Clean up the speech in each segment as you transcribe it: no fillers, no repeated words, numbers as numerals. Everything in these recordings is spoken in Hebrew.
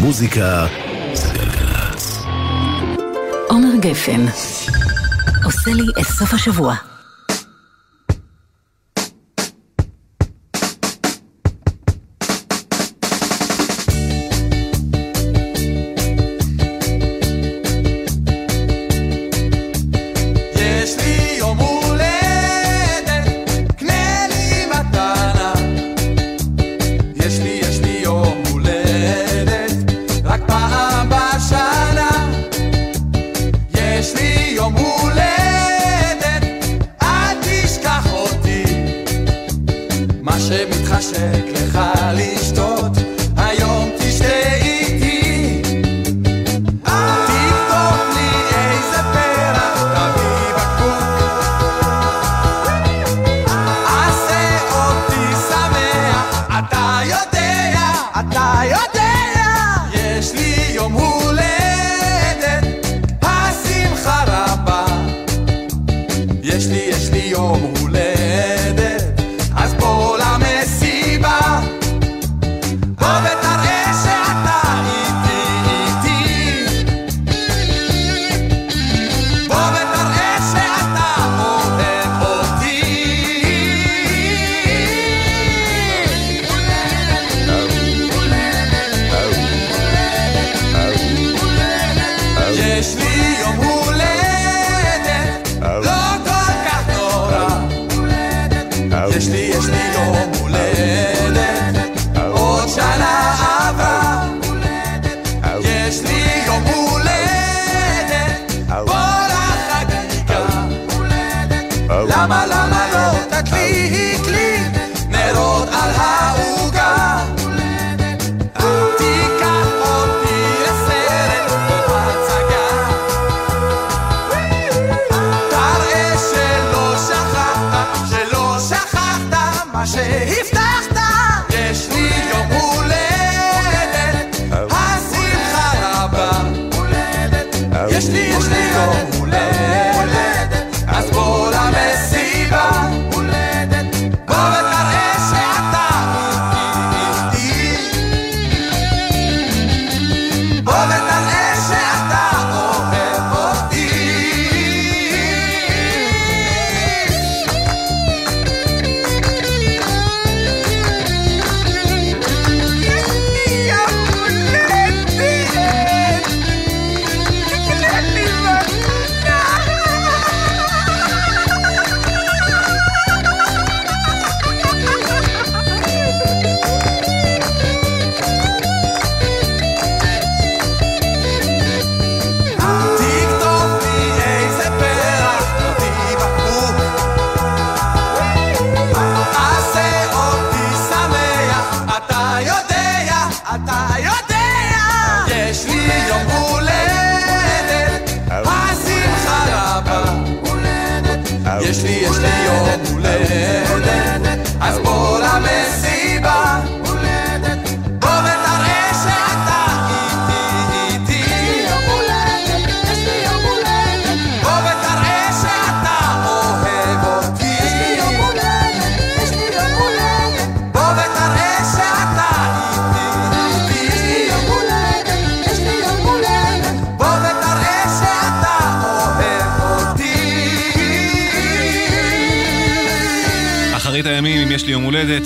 מוזיקה זה גלגלצ. עומר גפן עושה לי את סוף השבוע.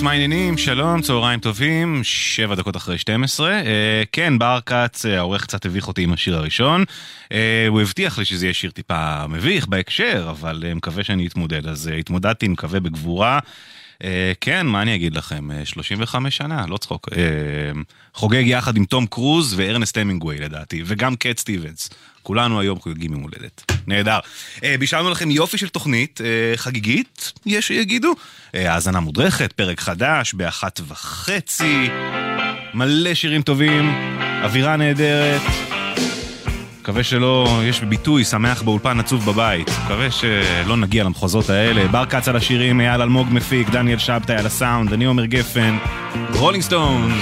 מה העניינים? שלום, צהריים טובים, 7 דקות אחרי 12. כן, בר קץ, העורך קצת הביך אותי עם השיר הראשון. הוא הבטיח לי שזה יהיה שיר טיפה מביך בהקשר, אבל מקווה שאני אתמודד, אז התמודדתי, מקווה בגבורה. כן, מה אני אגיד לכם? 35 שנה, לא צחוק. חוגג יחד עם תום קרוז וארנסט המינגווי לדעתי, וגם קט סטיבנס. כולנו היום חוגגים יום הולדת. נהדר. בישרנו לכם יופי של תוכנית חגיגית, יש שיגידו. האזנה מודרכת, פרק חדש, ב13:30. מלא שירים טובים, אווירה נהדרת. מקווה שלא, יש ביטוי שמח באולפן עצוב בבית. מקווה שלא נגיע למחוזות האלה. בר קץ על השירים, אייל אלמוג מפיק, דניאל שבתא על הסאונד, אני עומר גפן, רולינג סטונס.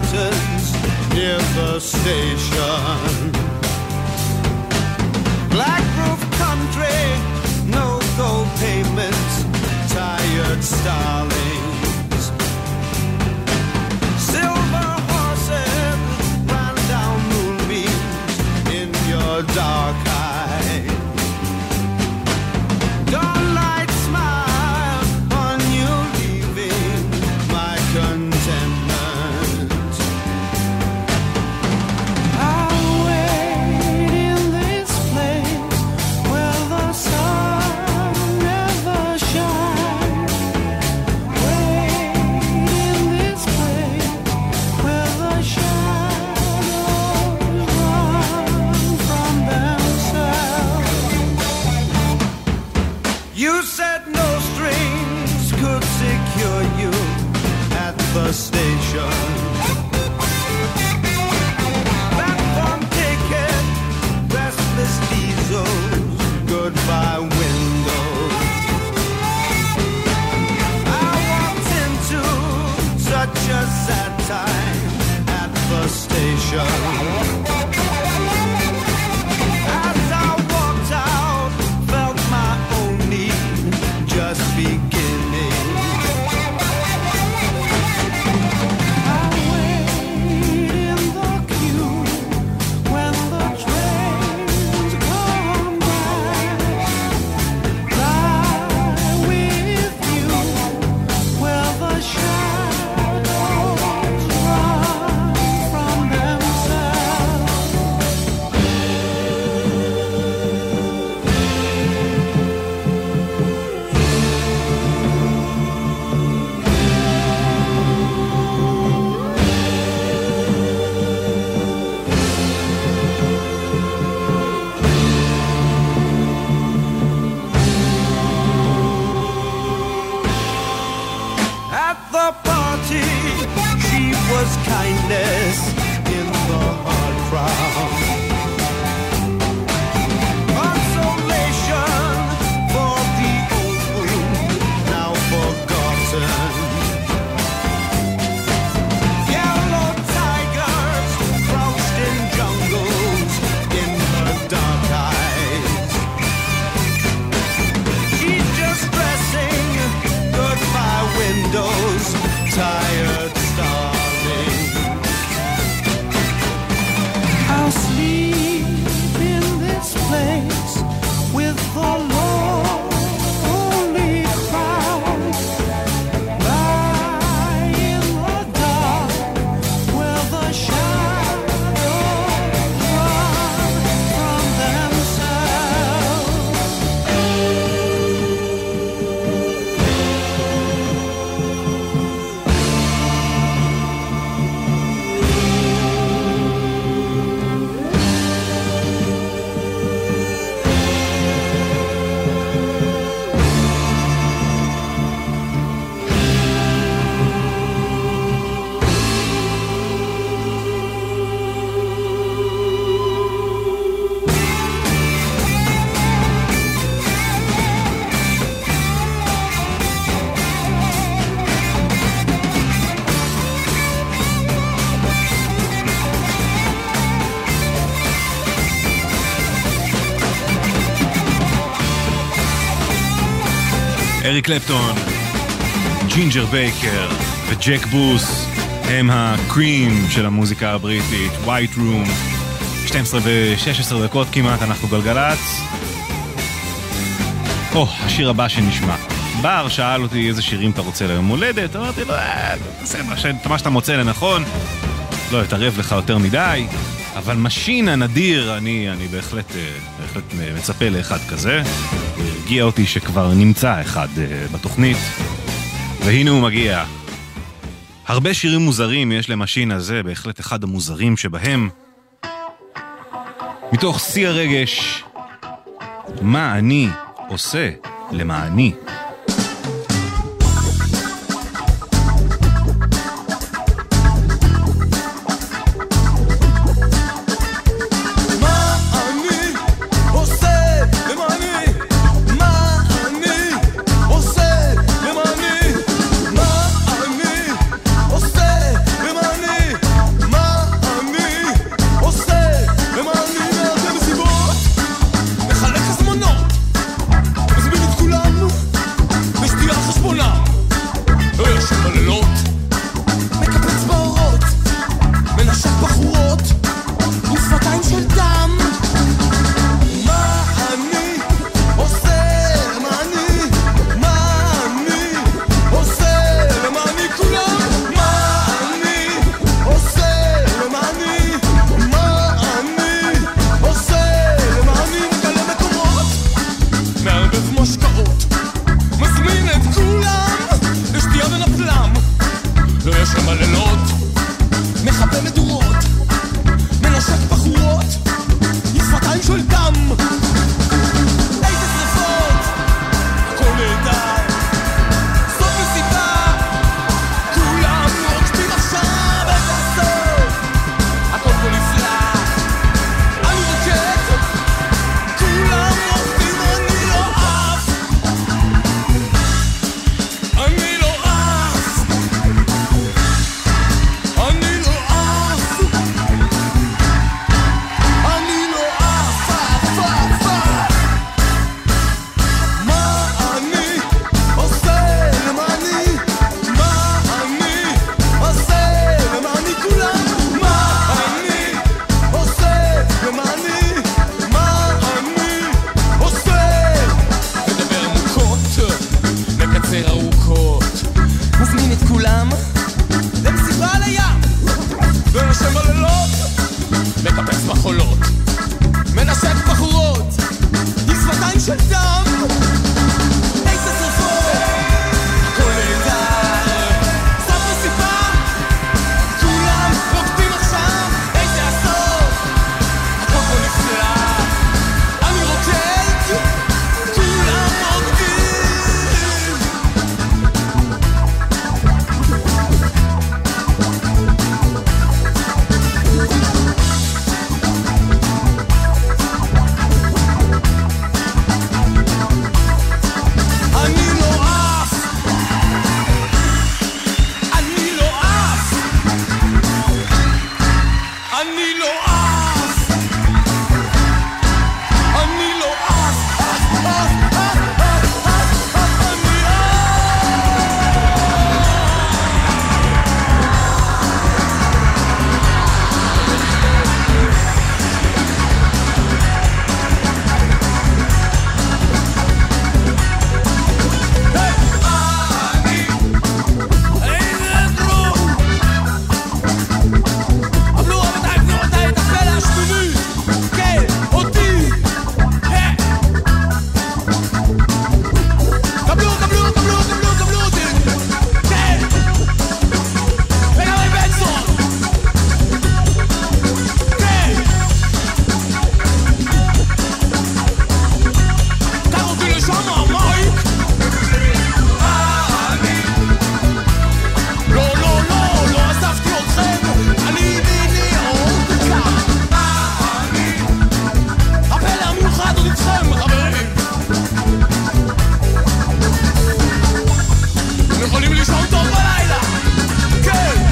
curtains near the station. Black roof country, no gold pavements, tired starlings. Silver horses ran down moonbeams in your dark eye. Dawnlight smiled on you leaving, my contentment. I'll wait in this place where the sun never shines. Wait in this place where the shadows run from themselves. You said no strings could secure you at the station. Platform ticket, restless diesels, goodbye windows. I walked into such a sad time at the station. As I walked out, felt my own need just beginning. I wait in the queue when the trains come by. Lie with you where the shadows run from themselves. At the party, she was kindness in the hard crowd. Consolation for the old wound, now forgotten. Yellow tigers crouched in jungles in the dark eyes. She's just dressing, goodbye windows, tired starlings. I'll sleep in this place with the lonely crowd. Lie in the dark where the shadows run from themselves. אריק קלפטון, ג'ינג'ר בייקר וג'ק ברוס הם הקרים של המוזיקה הבריטית. White Room, 12 ו-16 דקות כמעט, אנחנו גלגלץ. השיר הבא שנשמע. בר שאל אותי איזה שירים אתה רוצה ליום הולדת, אמרתי לו, תעשה מה שאתה מוצא לנכון, לא יתערב לך יותר מדי, אבל משין הנדיר, אני בהחלט מצפה לאחד כזה. הרגיע אותי שכבר נמצא אחד בתוכנית, והנה הוא מגיע. הרבה שירים מוזרים יש למשין הזה, בהחלט אחד המוזרים שבהם. מתוך שיא הרגש, מה אני עושה למעני? לישון טוב בלילה, כן.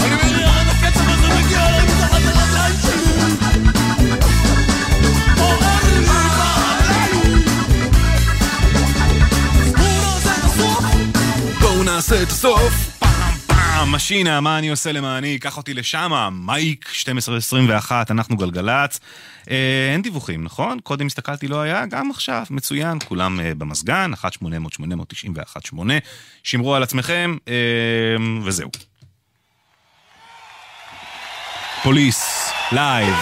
אני מריאן, הקצב הזה מגיע אליי מתחת לרגליים שלי. עורר לי בעלי. בואו נעשה את הסוף. משינה, מה אני עושה למעני? קח אותי לשמה, מייק 1221, אנחנו גלגלץ. אין דיווחים, נכון? קודם הסתכלתי, לא היה, גם עכשיו, מצוין, כולם במסגן, 1-800-891-8, שמרו על עצמכם, וזהו. פוליס, לייב.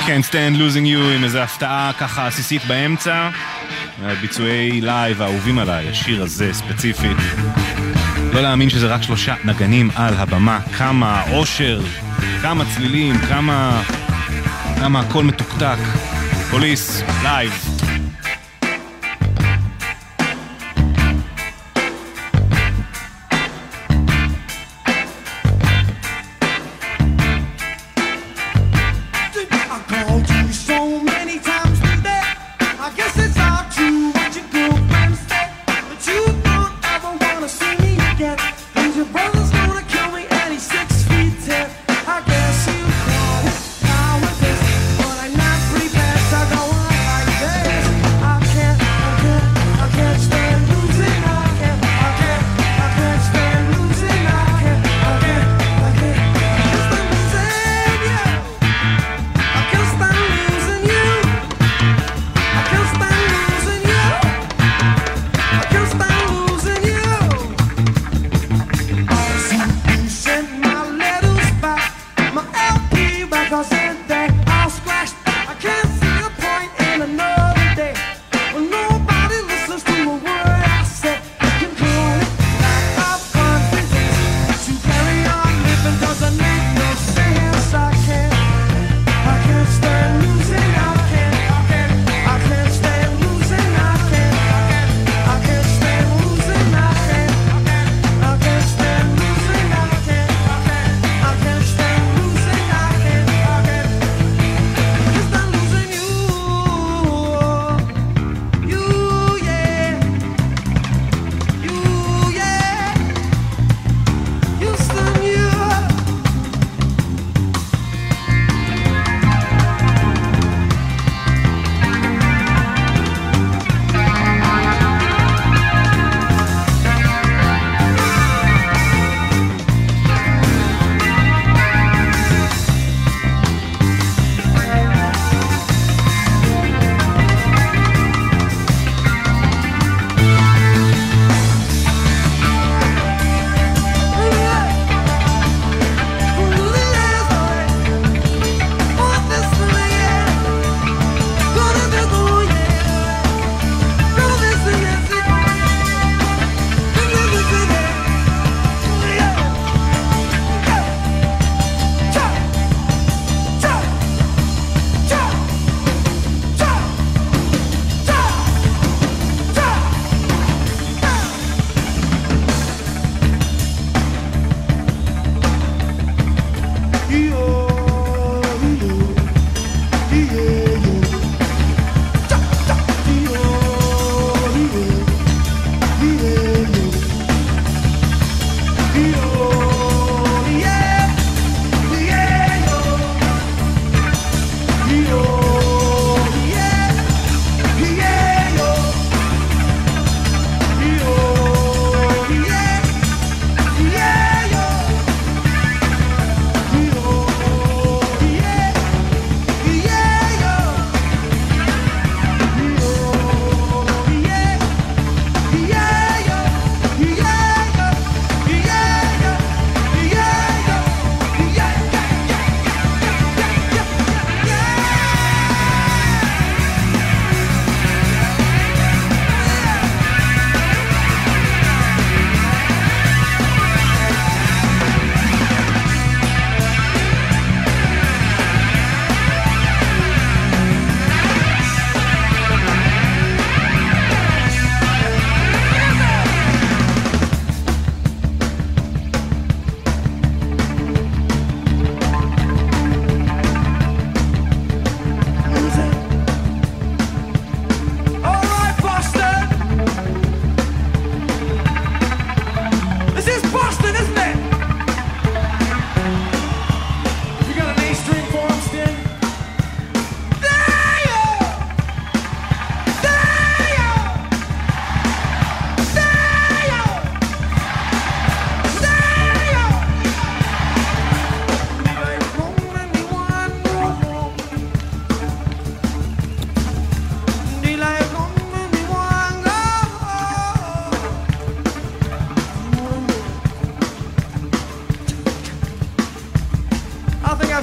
Can't stand losing you, עם איזו הפתעה ככה עסיסית באמצע. ביצועי לייב האהובים עליי, השיר הזה ספציפית. לא להאמין שזה רק 3 נגנים על הבמה, כמה עושר, כמה צלילים, כמה הכל מתוקתק. פוליס, לייב.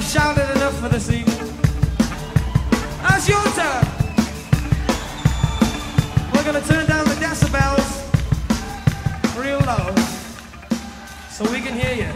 I've shouted enough for this evening. Now's your turn. We're gonna turn down the decibels real low so we can hear you.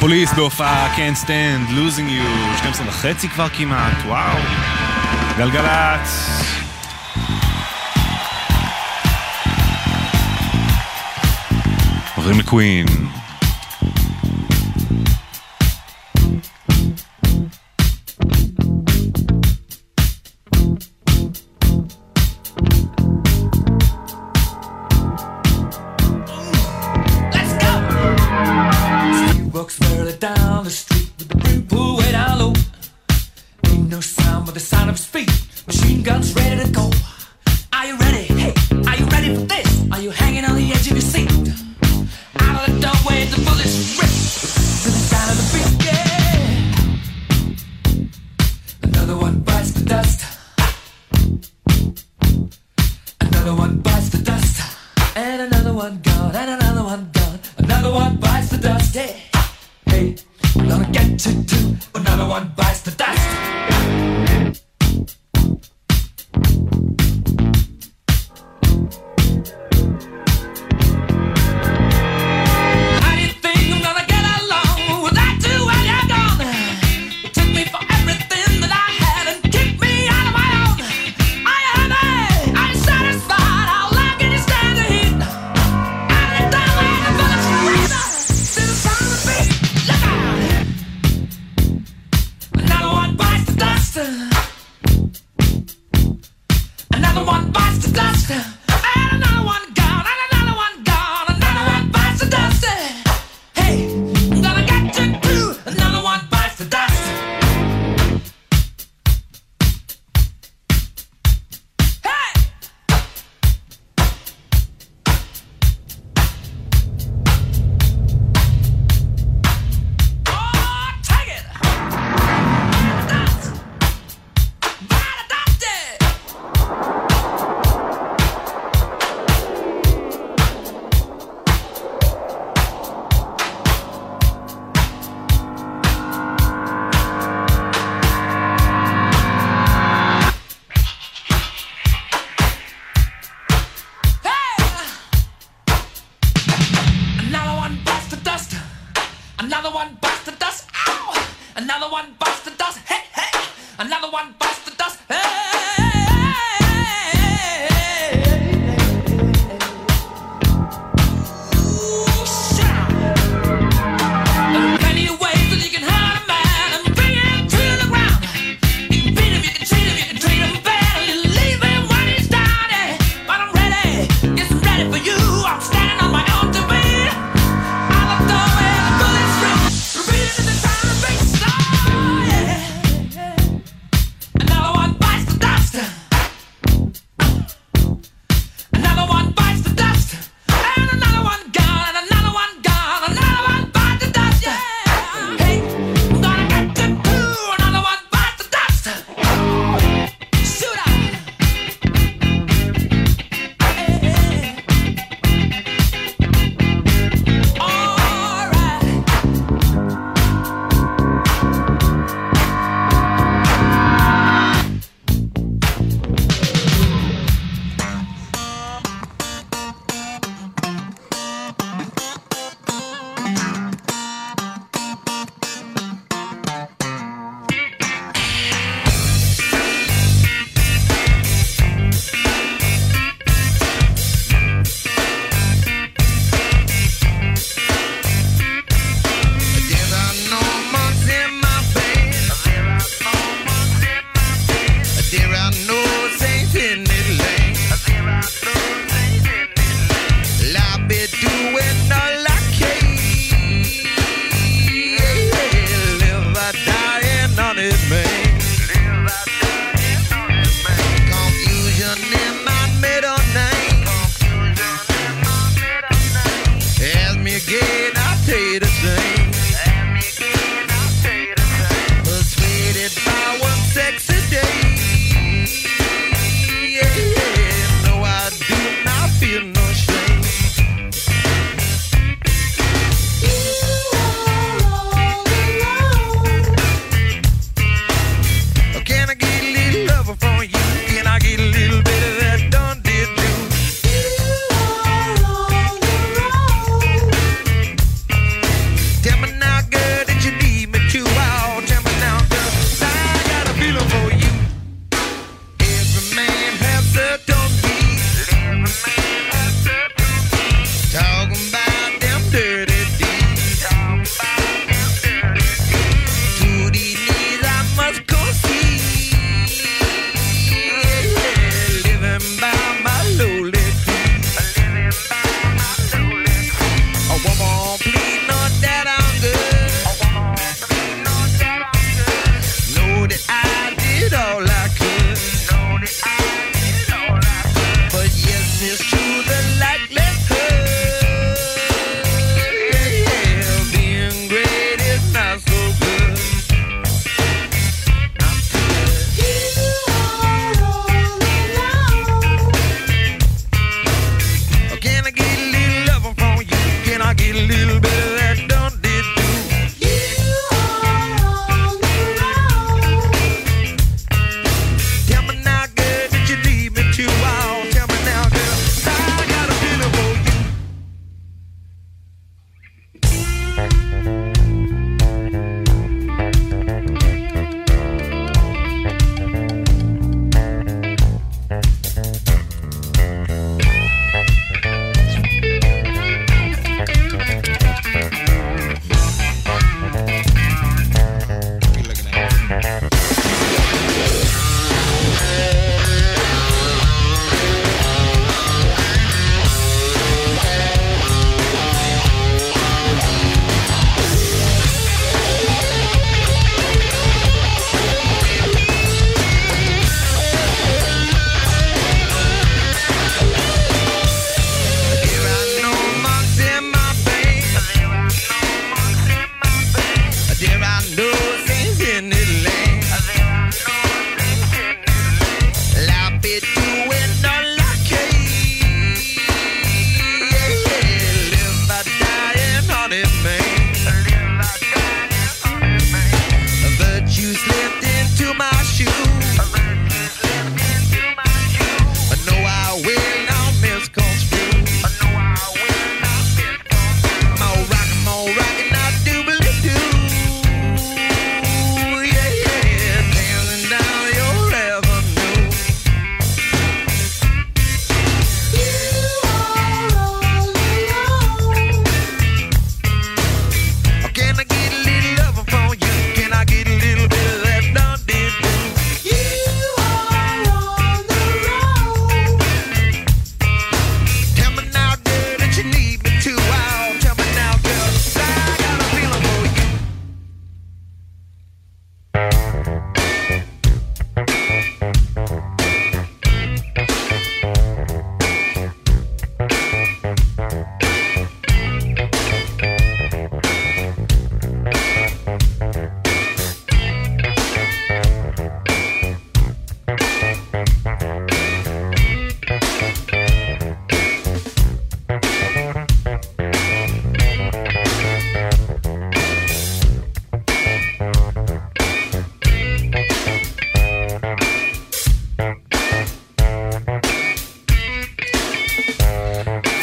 פוליס בהופעה, Can't Stand, Losing You, 12:30 כבר כמעט, וואו, גלגלץ. עוברים לקווין.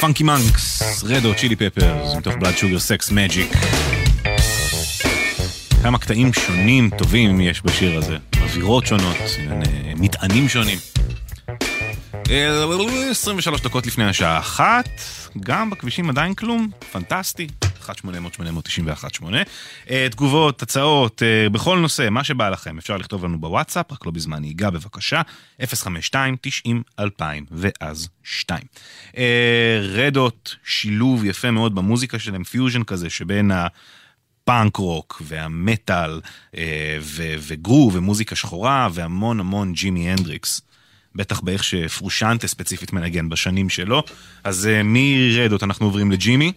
פאנקי מנקס, רד הוט צ'ילי פפרס, מתוך בלאד שוגר סקס מג'יק. כמה קטעים שונים טובים יש בשיר הזה, אווירות שונות, מטענים שונים. 23 דקות לפני השעה 1, גם בכבישים עדיין כלום, פנטסטי. 1-800-891-8. תגובות, הצעות, בכל נושא, מה שבא לכם, אפשר לכתוב לנו בוואטסאפ, רק לא בזמן נהיגה, בבקשה, 052-90-2000 ואז 2. רדות, שילוב יפה מאוד במוזיקה שלהם, פיוז'ן כזה, שבין הפאנק רוק והמטל, וגרוב, ומוזיקה שחורה, והמון המון ג'ימי הנדריקס. בטח באיך שפרושנטה ספציפית מנגן בשנים שלו. אז מרדות אנחנו עוברים לג'ימי.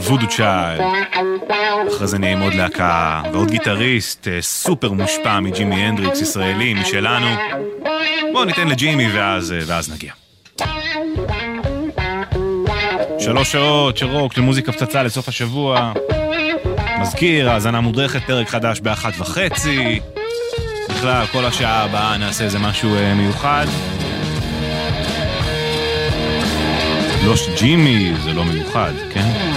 וודו צ'ייל, אחרי זה נעים עוד להקה ועוד גיטריסט סופר מושפע מג'ימי הנדריקס, ישראלי משלנו. בואו ניתן לג'ימי ואז נגיע. 3 שעות שרוק למוזיקה פצצה לסוף השבוע. מזכיר, האזנה מודרכת, פרק חדש ב-1:30. בכלל, כל השעה הבאה נעשה איזה משהו מיוחד. לא שג'ימי זה לא מיוחד, כן?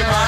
Come on.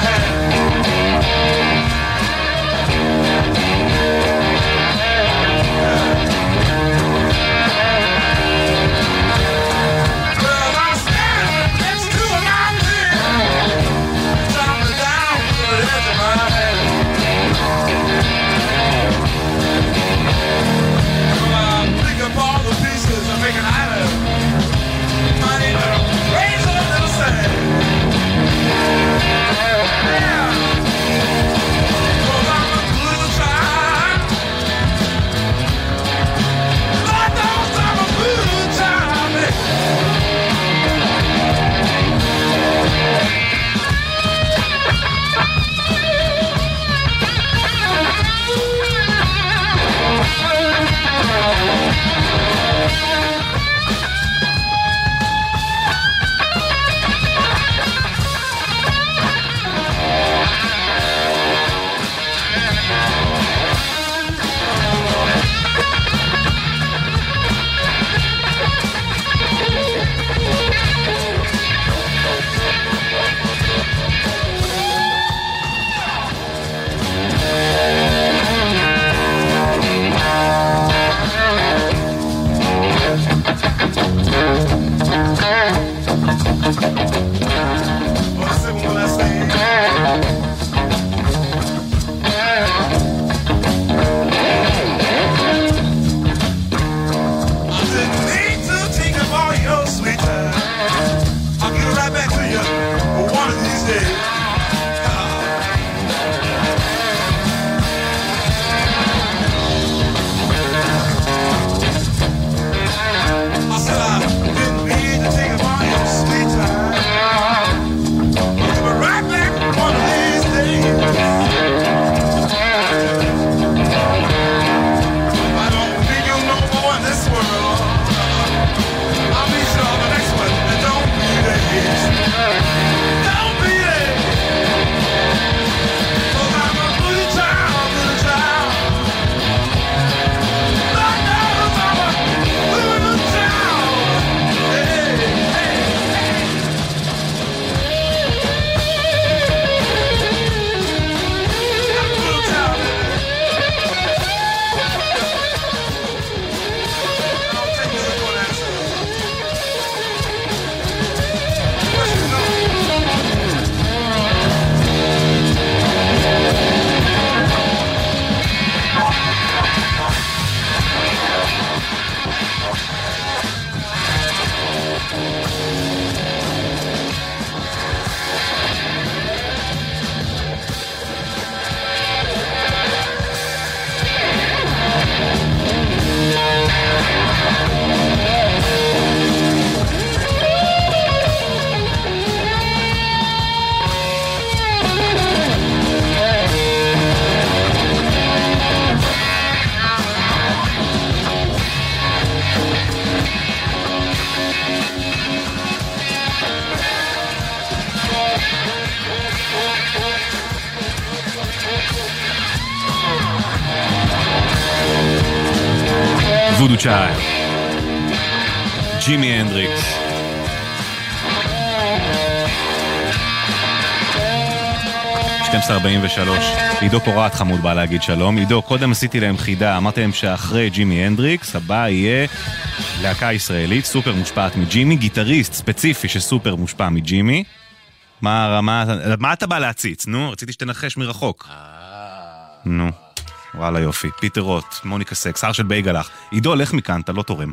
וודו צ'אי, ג'ימי הנדריקס, עידו פורט חמוד בא להגיד שלום. עידו, קודם עשיתי להם חידה, אמרתי להם שאחרי ג'ימי הנדריקס הבא יהיה להקה ישראלית סופר מושפעת מג'ימי, גיטריסט ספציפי שסופר מושפע מג'ימי. מה אתה בא להציץ? נו, רציתי שתנחש מרחוק. נו, וואלה יופי. פיטר רוט, מוניקה סקס, הר של בייגלח. עידו, לך מכאן, אתה לא תורם.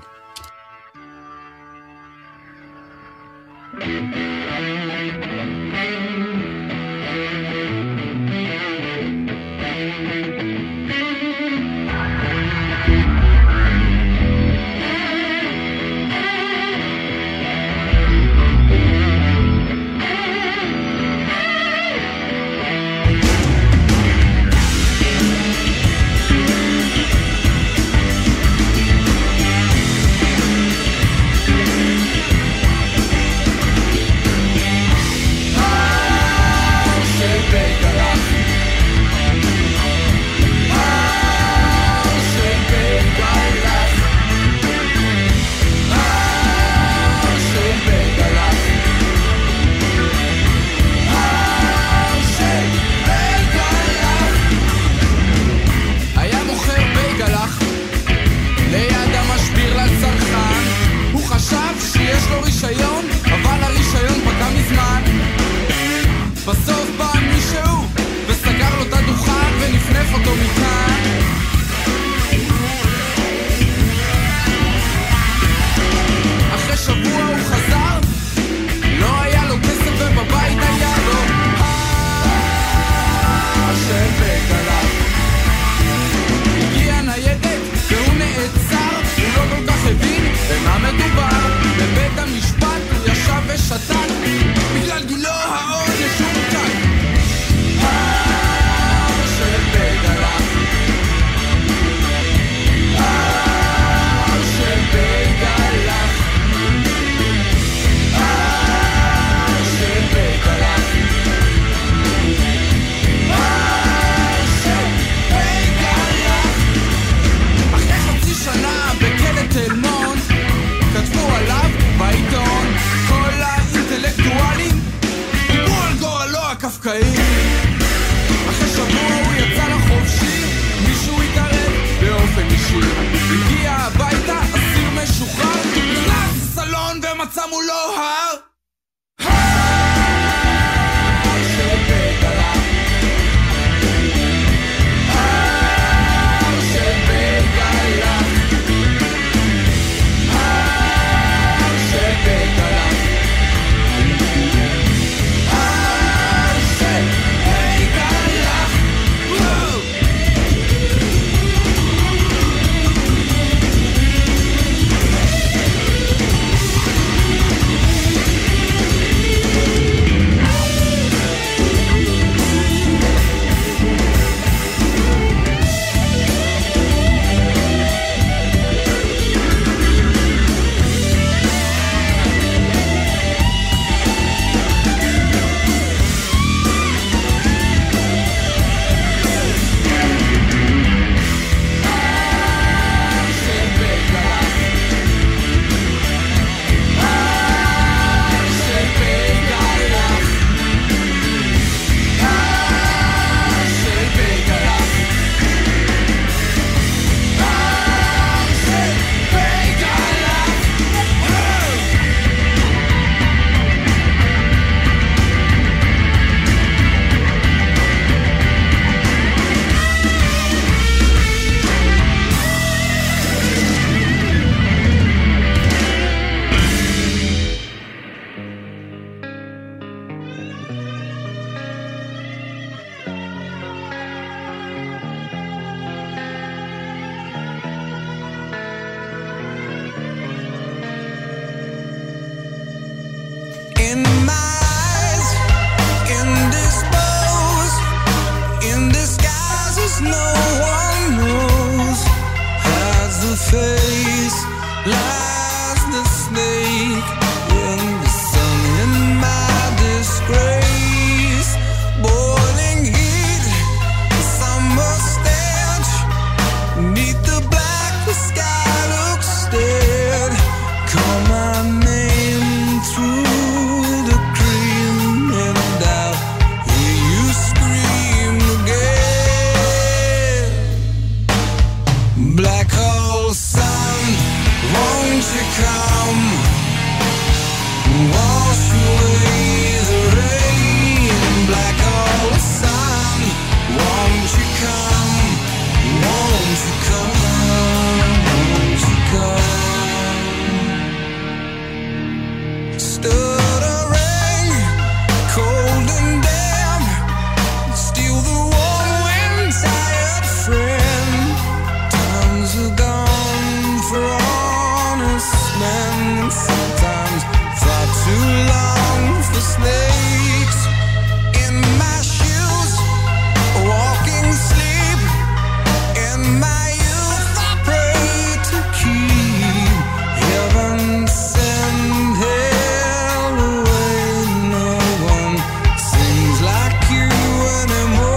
Need the black, the sky. Black hole sun, won't you come? Wash away the rain. Black hole sun, won't you come? Won't you come? Won't you come? Stood a ring, cold and damp, still the warm wind, tired friend. Gone for honest men, sometimes far too long for snakes. In my shoes, walking sleep. In my youth, I pray to keep heaven send hell away. No one sings like you anymore.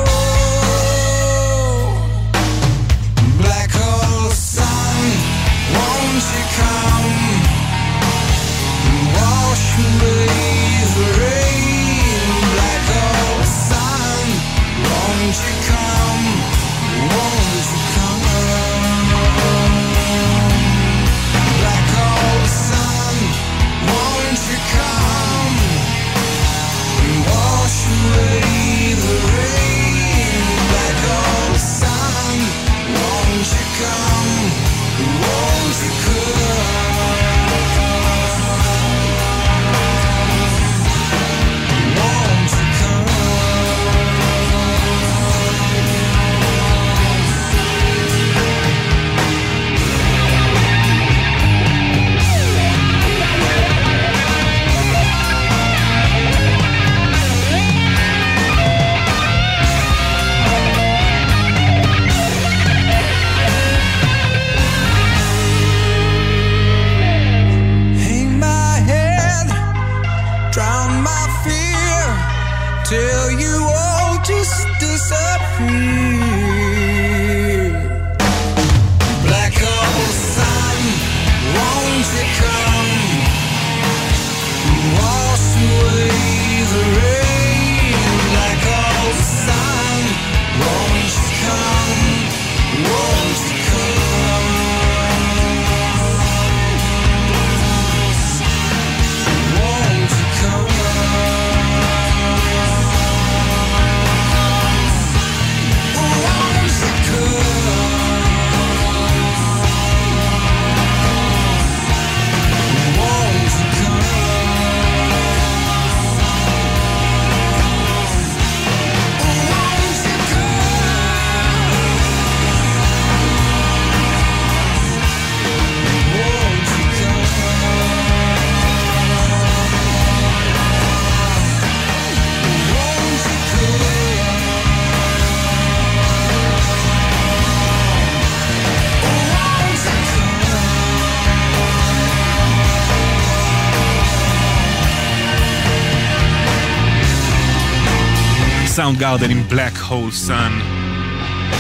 Soundgarden עם Black Hole Sun.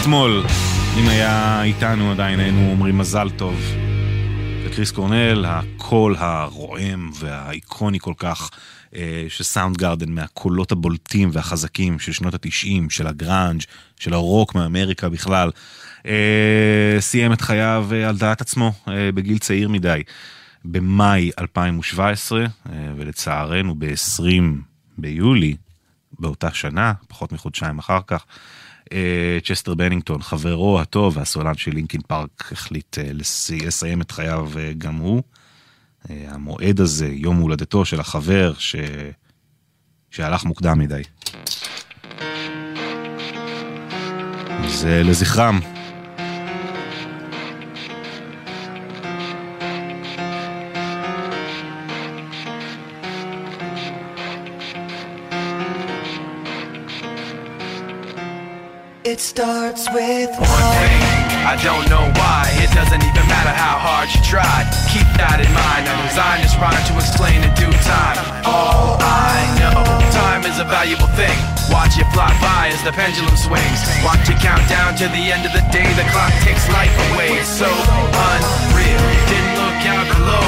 אתמול, אם היה איתנו עדיין, היינו אומרים מזל טוב לקריס קורנל, הקול הרועם והאיקוני כל כך שסאונדגארדן מהקולות הבולטים והחזקים של שנות ה-90, של הגרנג', של הרוק מאמריקה בכלל, סיים את חייו על דעת עצמו בגיל צעיר מדי במאי 2017, ולצערנו ב-20 ביולי באותה שנה, פחות מחודשיים אחר כך, צ'סטר בנינגטון, חברו הטוב והסולן של לינקין פארק, החליט לסיים את חייו גם הוא. המועד הזה, יום הולדתו של החבר שהלך מוקדם מדי. זה לזכרם. It starts with one thing, I don't know why. It doesn't even matter how hard you tried. Keep that in mind, I'm designed this rhyme to explain in due time. All I know, time is a valuable thing. Watch it fly by as the pendulum swings. Watch it count down to the end of the day. The clock takes life away, it's so unreal. Didn't look out below.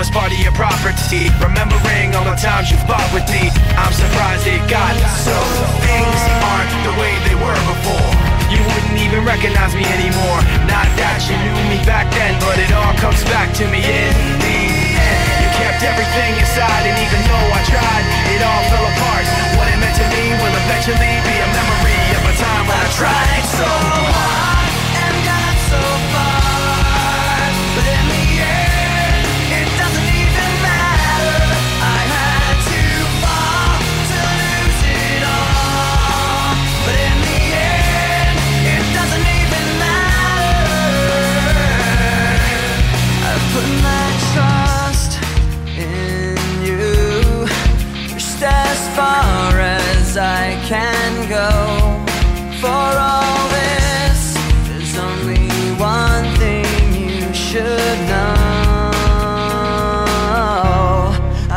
was part of your property, remembering all the times you fought with me. I'm surprised it got so. Things aren't the way they were before. You wouldn't even recognize me anymore. Not that you knew me back then, but it all comes back to me in the end. You kept everything inside, and even though I tried, it all fell apart. What it meant to me will eventually be a memory of a time when I tried so hard and got so far, but in the end, it doesn't even matter. I had to fall to lose it all, but in the end, it doesn't even matter. I put my trust in you, pushed as far as I can go. For all this, there's only one thing you should know.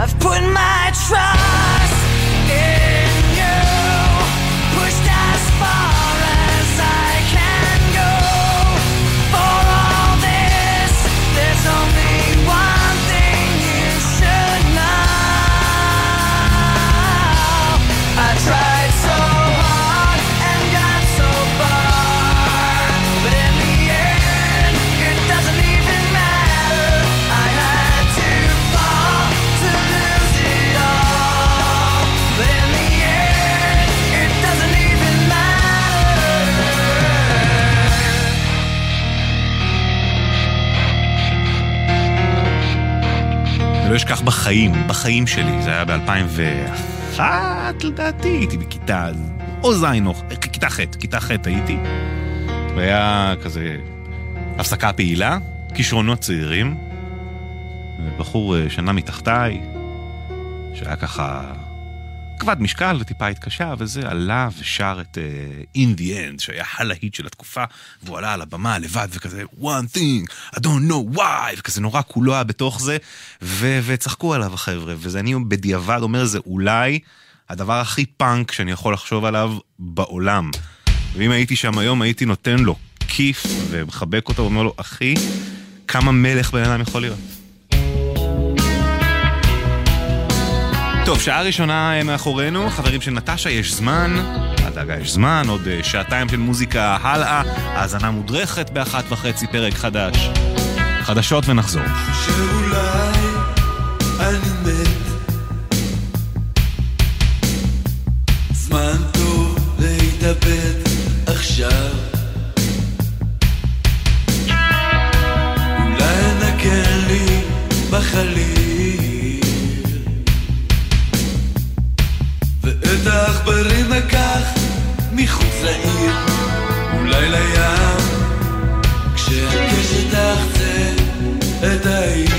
I've put my trust in you, pushed as far as I can go. For all this, there's only one thing you should know. I tried so hard and got so far, but in the end, it doesn't even matter. I had to fall to lose it all, but in the end, it doesn't even matter. אני לא אשכח בחיים שלי, זה היה ב-2001, לדעתי, הייתי בכיתה, או זיינוך, כיתה ח' הייתי, והיה כזה הפסקה פעילה, כישרונות צעירים, בחור שנה מתחתיי, שהיה ככה כבד משקל וטיפה התקשה, וזה עלה ושר את In The End, שהיה הלהיט של התקופה, והוא עלה על הבמה לבד וכזה One thing, I don't know why, וכזה נורא כולו היה בתוך זה, וצחקו עליו החבר'ה, וזה אני בדיעבד אומר, זה אולי הדבר הכי פאנק שאני יכול לחשוב עליו בעולם. ואם הייתי שם היום, הייתי נותן לו כיף ומחבק אותו ואומר לו, אחי, כמה מלך בן אדם יכול להיות. טוב, שעה ראשונה מאחורינו, חברים של נטשה, יש זמן, הדאגה יש זמן, עוד שעתיים של מוזיקה הלאה, האזנה מודרכת ב-1:30 פרק חדש. חדשות ונחזור. שאולי אני מת, זמן טוב להתאבד עכשיו, אולי נקן לי בחליל ואת העכברים נקח מחוץ לעיר, אולי לים, כשהקשת תחצה את העיר.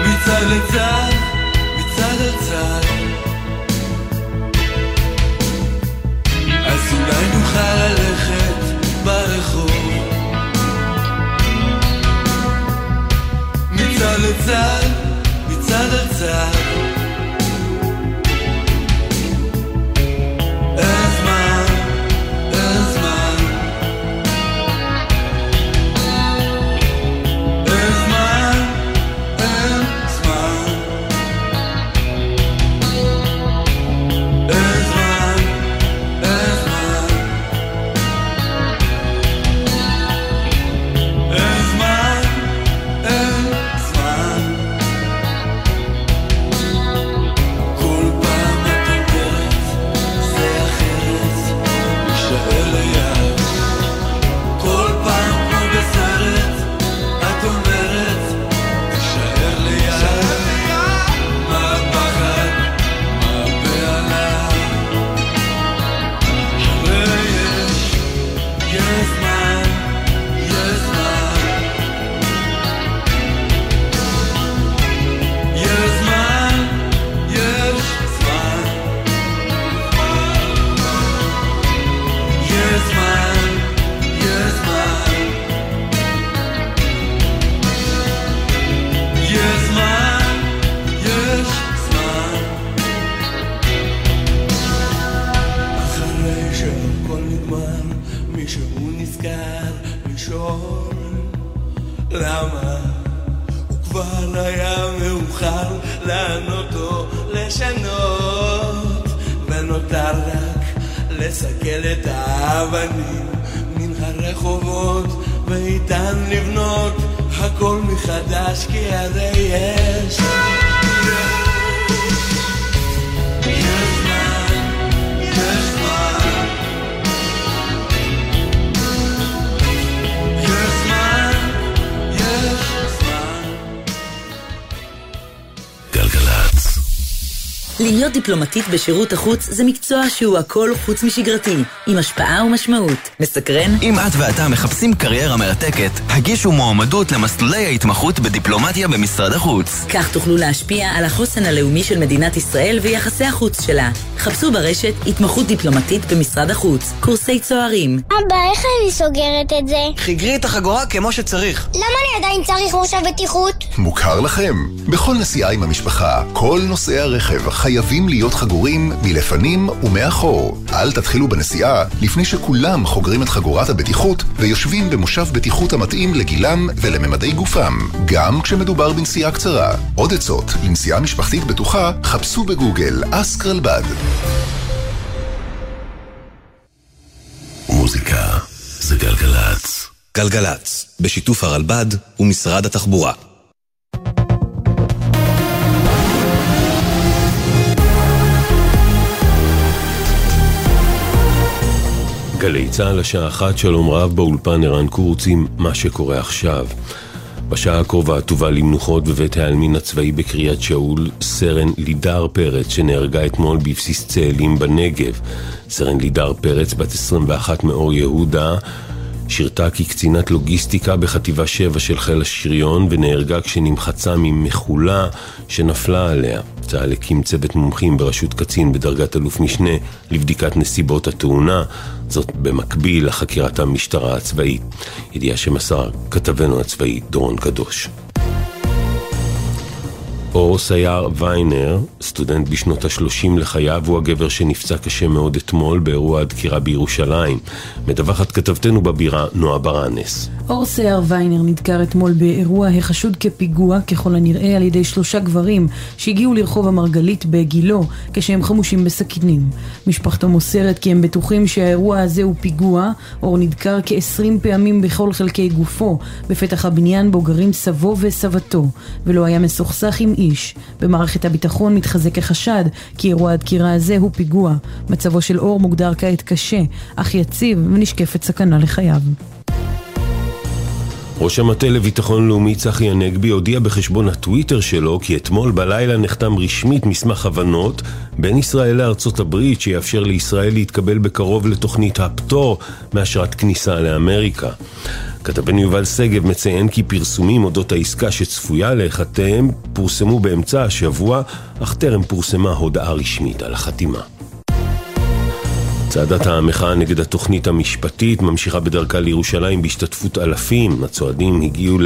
מצד לצד, מצד לצד, אז אולי נוכל ללכת ברחוב. מצד לצד, מצד על צד, אין זמן, אין זמן, אין זמן, אין זמן, אין זמן, אין זמן, אין זמן, אין זמן. למה? הוא כבר היה מאוחר לענות או לשנות ונותר רק לסגל את האבנים מן הרחובות ואיתן לבנות הכל מחדש כי הרי יש להיות דיפלומטית בשירות החוץ זה מקצוע שהוא הכל חוץ משגרתי, עם השפעה ומשמעות. מסקרן? אם את ואתה מחפשים קריירה מרתקת, הגישו מועמדות למסלולי ההתמחות בדיפלומטיה במשרד החוץ. כך תוכלו להשפיע על החוסן הלאומי של מדינת ישראל ויחסי החוץ שלה. חפשו ברשת התמחות דיפלומטית במשרד החוץ, קורסי צוערים. אבא, איך אני סוגרת את זה? חיגרי את החגורה כמו שצריך. למה אני עדיין צריך מושב בטיחות? מוכר לכם. בכל נסיעה עם המשפחה, כל נוסעי הרכב חייבים להיות חגורים מלפנים ומאחור. אל תתחילו בנסיעה לפני שכולם חוגרים את חגורת הבטיחות ויושבים במושב בטיחות המתאים לגילם ולממדי גופם, גם כשמדובר בנסיעה קצרה. עוד עצות לנסיעה משפחתית בטוחה, חפשו בגוגל אסק רלב"ד. מוזיקה זה גלגלצ. גלגלצ, בשיתוף הרלב"ד ומשרד התחבורה. גלי צהל השעה 1, שלום רב באולפן ערן קורצקי, מה שקורה עכשיו. בשעה הקרובה תובא למנוחות בבית העלמין הצבאי בקריית שאול סרן לידר פרץ שנהרגה אתמול בבסיס צאלים בנגב. סרן לידר פרץ בת 21 מאור יהודה שירתה כקצינת לוגיסטיקה בחטיבה 7 של חיל השריון ונהרגה כשנמחצה ממחולה שנפלה עליה. צה"ל הקים צוות מומחים בראשות קצין בדרגת אלוף משנה לבדיקת נסיבות התאונה, זאת במקביל לחקירת המשטרה הצבאית. ידיעה שמסר כתבנו הצבאי דורן קדוש. אור סייר ויינר, סטודנט בשנות ה-30 לחייו, הוא הגבר שנפצע קשה מאוד אתמול באירוע הדקירה בירושלים. מדווחת כתבתנו בבירה נועה ברנס. אור סייר ויינר נדקר אתמול באירוע החשוד כפיגוע, ככל הנראה על ידי 3 גברים שהגיעו לרחוב המרגלית בגילו כשהם חמושים בסכינים. משפחתו מוסרת כי הם בטוחים שהאירוע הזה הוא פיגוע. אור נדקר כ-20 פעמים בכל חלקי גופו בפתח הבניין בו גרים סבו וסבתו, ולא היה מסוכסך עם איש. במערכת הביטחון מתחזק החשד כי אירוע הדקירה הזה הוא פיגוע. מצבו של אור מוגדר כעת קשה, אך יציב ונשקפת סכנה לחייו. ראש המטה לביטחון לאומי צחי הנגבי הודיע בחשבון הטוויטר שלו כי אתמול בלילה נחתם רשמית מסמך הבנות בין ישראל לארצות הברית שיאפשר לישראל להתקבל בקרוב לתוכנית הפטור מאשרת כניסה לאמריקה. כתבנו יובל סגב מציין כי פרסומים אודות העסקה שצפויה להיחתם פורסמו באמצע השבוע, אך טרם פורסמה הודעה רשמית על החתימה. צעדת המחאה נגד התוכנית המשפטית ממשיכה בדרכה לירושלים בהשתתפות אלפים. הצועדים הגיעו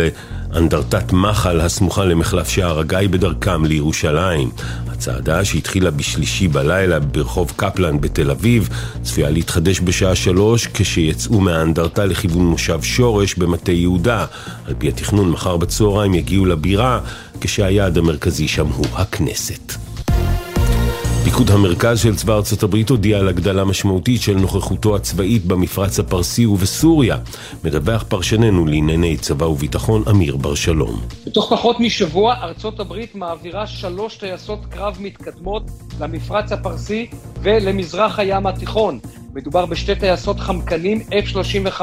לאנדרטת מחל הסמוכה למחלף שער הגיא בדרכם לירושלים. הצעדה שהתחילה בשלישי בלילה ברחוב קפלן בתל אביב צפויה להתחדש בשעה 3 כשיצאו מהאנדרטה לכיוון מושב שורש במטה יהודה. על פי התכנון מחר בצהריים יגיעו לבירה כשהיעד המרכזי שם הוא הכנסת. פיקוד המרכז של צבא ארצות הברית הודיע על הגדלה משמעותית של נוכחותו הצבאית במפרץ הפרסי ובסוריה. מדווח פרשננו לענייני צבא וביטחון אמיר ברשלום. בתוך פחות משבוע ארצות הברית מעבירה 3 טייסות קרב מתקדמות למפרץ הפרסי ולמזרח הים התיכון. מדובר בשתי טייסות חמקנים F-35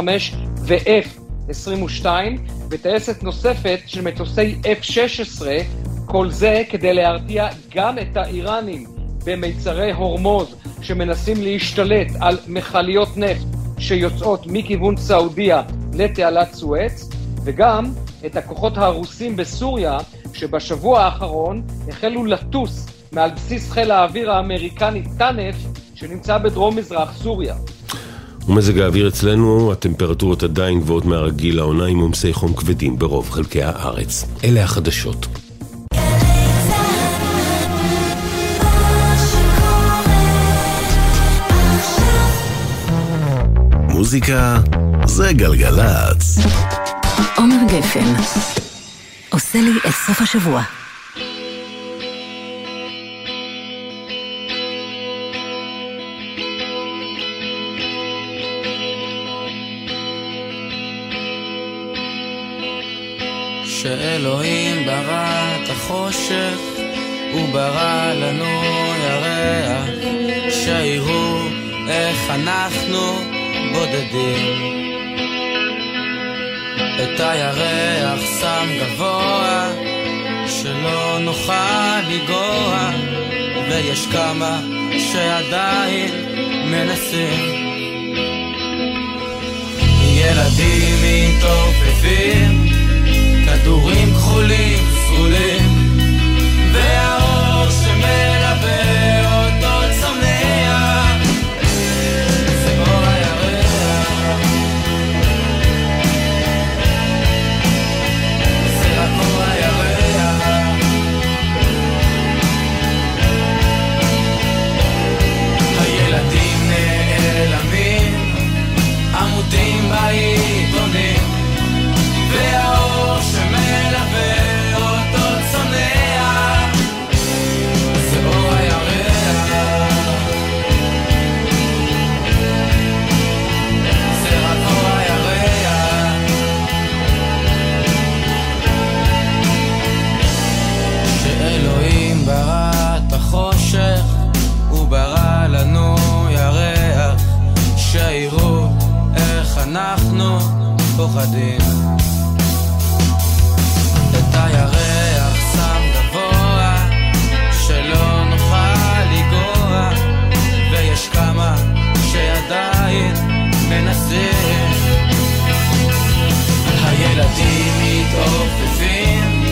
ו-F-22 וטייסת נוספת של מטוסי F-16, כל זה כדי להרתיע גם את האיראנים במיצרי הורמוז שמנסים להשתלט על מחליות נפט שיוצאות מכיוון סעודיה לתעלת סואץ, וגם את הכוחות הרוסים בסוריה שבשבוע האחרון החלו לטוס מעל בסיס חיל האוויר האמריקני טנף שנמצא בדרום מזרח סוריה. ומזג האוויר אצלנו, הטמפרטורות עדיין גבוהות מהרגיל לעונה עם עומסי חום כבדים ברוב חלקי הארץ. אלה החדשות. מוזיקה זה גלגלצ. עומר גפן עושה לי את סוף השבוע. שאלוהים ברא את החושך, הוא ברא לנו ירח, שיראו איך אנחנו בודדים. את הירח שם גבוה, שלא נוכל לגוע, ויש כמה שעדיין מנסים. ילדים מתעופפים, כדורים כחולים סגולים, והאור שמלווה אותו צמח. זה אור הירח, זה רק אור הירח. הילדים נעלמים, עמודים בעיתונים, והאור שמלווה אותו צונח. זה אור הירח, זה רק אור הירח. שאלוהים ברא את החושך, הוא ברא לנו ירח, שיראו איך אנחנו פוחדים. הירח שם גבוה, שלא נוכל לגוע, ויש כמה שעדיין מנסים. הילדים מתעופפים,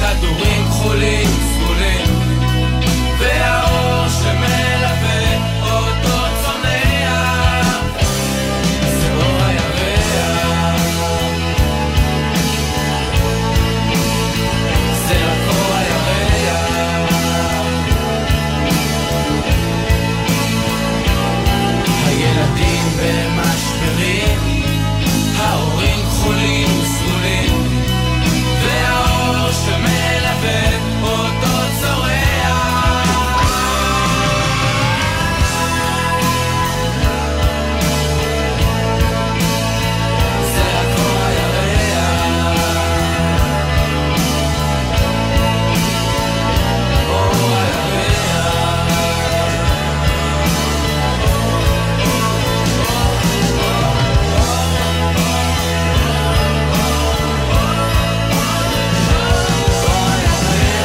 כדורים כחולים סגולים, והאור שמלווה אותו צונח. זה אור הירח, במשברים, ההורים כחולים סגולים, והאור שמלווה אותו צורח. זה רק אור הירח, אור הירח.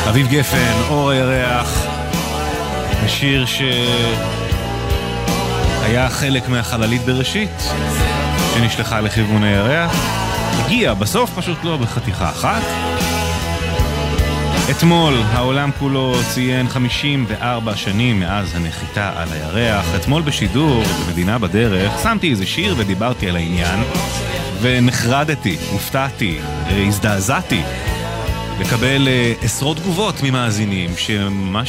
אביב גפן, אור הירח, השיר שהיה חלק מהחללית בראשית שנשלחה לכיוון הירח, הגיע בסוף פשוט לא בחתיכה אחת. אתמול העולם כולו ציין 54 שנים מאז הנחיתה על הירח. אתמול בשידור במדינה בדרך שמתי איזה שיר ודיברתי על העניין, ונחרדתי, הופתעתי, הזדעזעתי לקבל עשרות תגובות ממאזינים שמה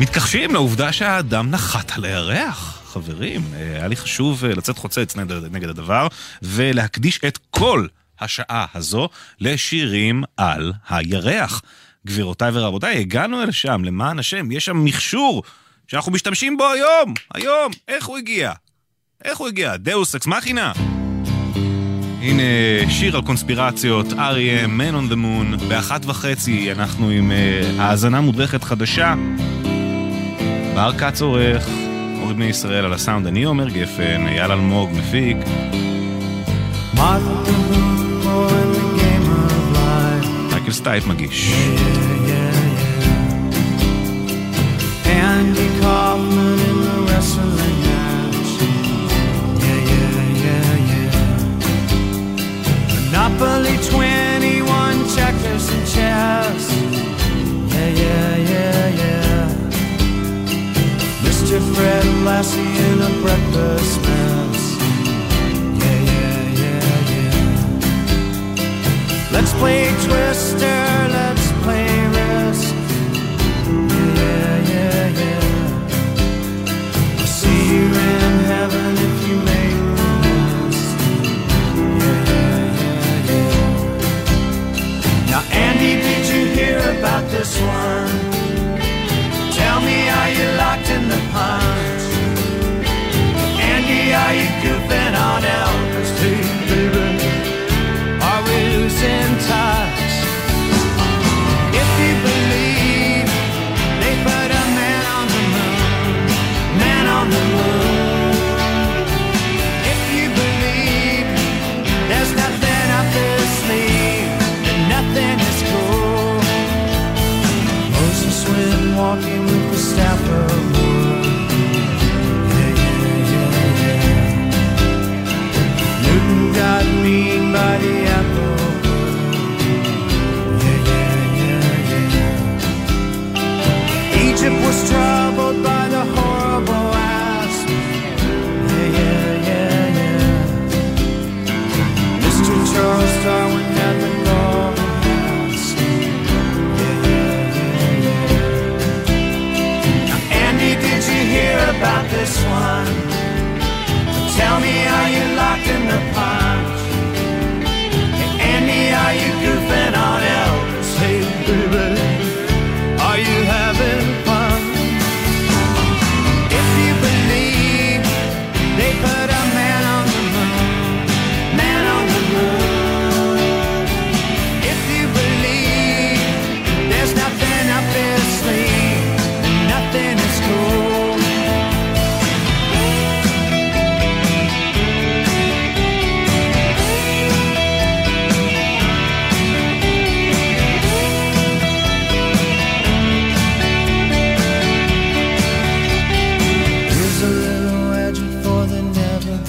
מתכחשים לעובדה שהאדם נחת על הירח. חברים, היה לי חשוב לצאת חוצץ נגד הדבר ולהקדיש את כל השעה הזו לשירים על הירח. גבירותיי ורבותיי, הגענו אל שם, למען השם. יש שם מכשור שאנחנו משתמשים בו היום. היום, איך הוא הגיע? איך הוא הגיע? דאוס אקס מכינה. הנה שיר על קונספירציות, R.E.M., Man on the Moon. ב-1:30 אנחנו עם האזנה מודרכת חדשה. בר קאץ עורך, אורי בני ישראל על הסאונד, אני עומר גפן, אייל אלמוג מפיק. מייקל סטייט מגיש. Andy Kaufman in the wrestling Monopoly 21 checkers and chess. Yeah, yeah, yeah, yeah. Mr. Fred Lassie in a breakfast mess. Yeah, yeah, yeah, yeah. Let's play Twister, let's play Risk. Yeah, yeah, yeah. I'll see you in heaven if you make the mess.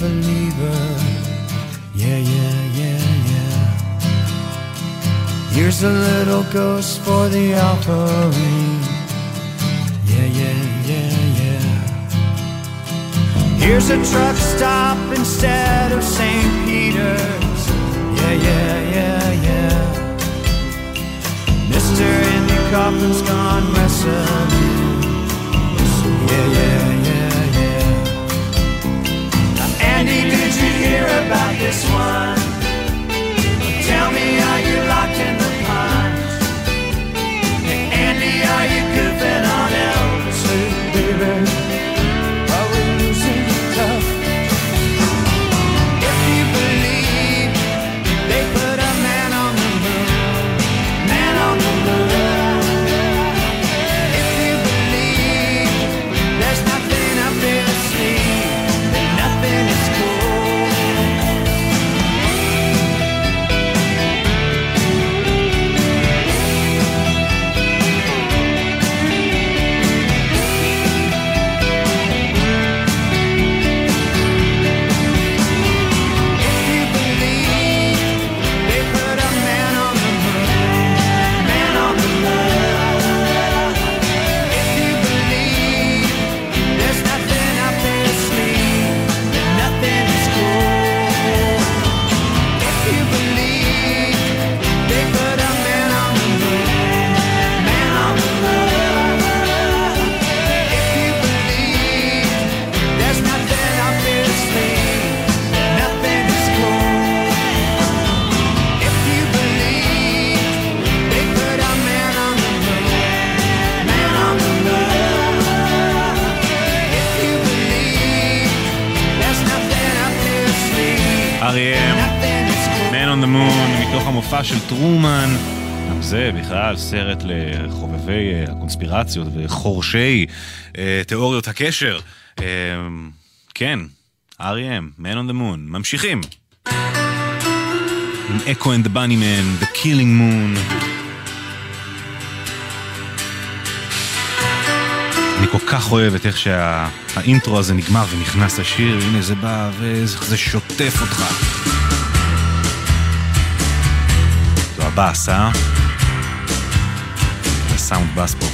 believer. Yeah, yeah, yeah, yeah. Here's a little ghost for the offering. Yeah, yeah, yeah, yeah. Here's a truck stop instead of St. Peter's. Yeah, yeah, yeah, yeah. Mr. Andy Kaufman's gone wrestling. Yeah, yeah, yeah, yeah. Now, Andy, did you hear about this one? Tell me, are you locked in the pond? Hey, Andy, are you goofing on Elvis? Hey, baby, are we losing the tough? If you believe they put a man on the moon, man on the moon. R.E.M. Man on the Moon, מתוך המופע של טרומן. גם זה בכלל סרט לחובבי הקונספירציות וחורשי תיאוריות הקשר. כן, R.E.M. Man on the Moon. ממשיכים. Echo and the Bunnymen, The Killing Moon. אני כל כך אוהב את איך שהאינטרו הזה נגמר ונכנס לשיר, הנה זה בא וזה שוטף אותך. זו הבאס, אה? הסאונד באס פה.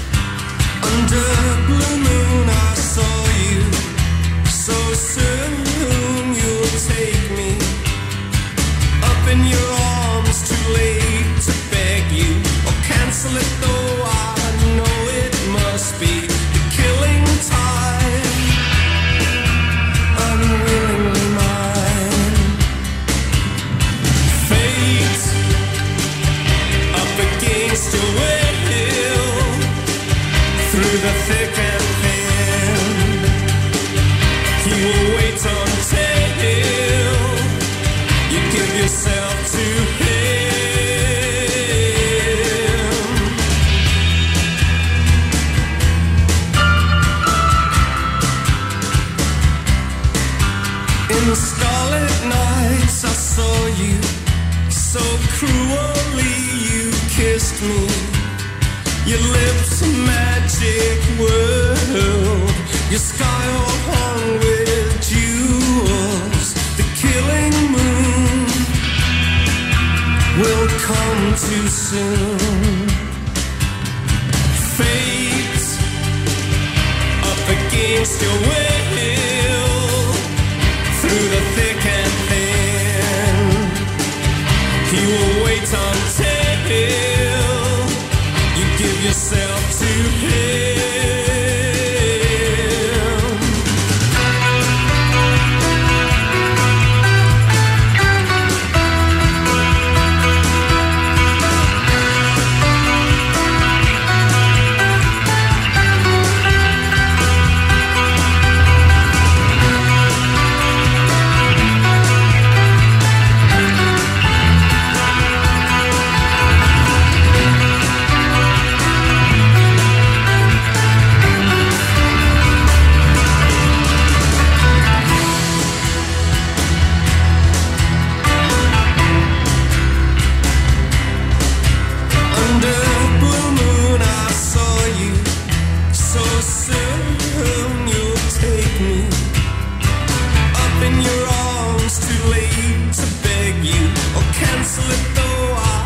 late to beg you, I'll cancel it though I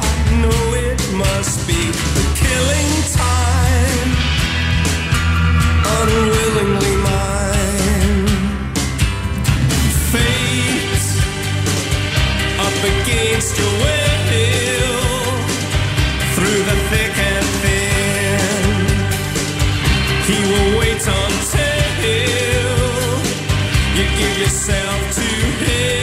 know it must be the killing time, unwillingly mine. Fate up against your will, through the thick and thin, he will wait until you give yourself to him.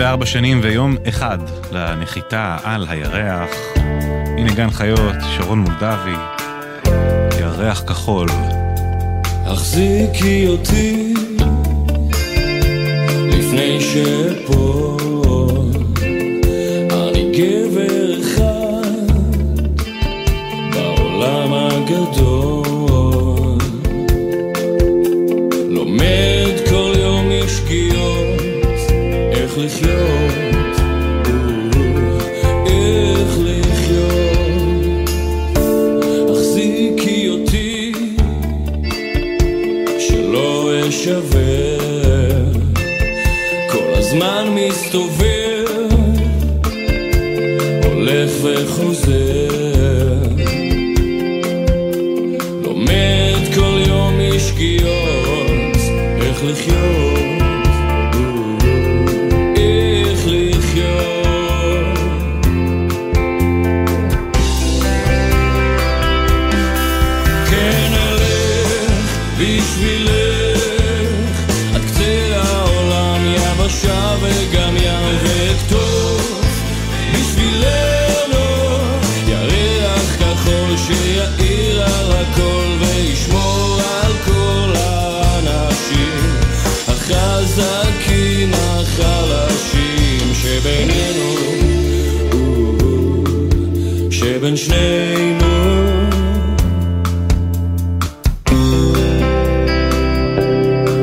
ארבע שנים ויום אחד לנחיתה על הירח. הנה גן חיות, שרון מולדבי, ירח כחול. החזיקי אותי לפני שפה אני גבר אחד בעולם הגדול, לומד כל יום משקיעות לחיות, איך לחיות. החזיקי אותי שלא אשבר, כל הזמן מסתובב, הולך וחוזר, לומד כל יום משגיאות, איך לחיות, שבין שנינו.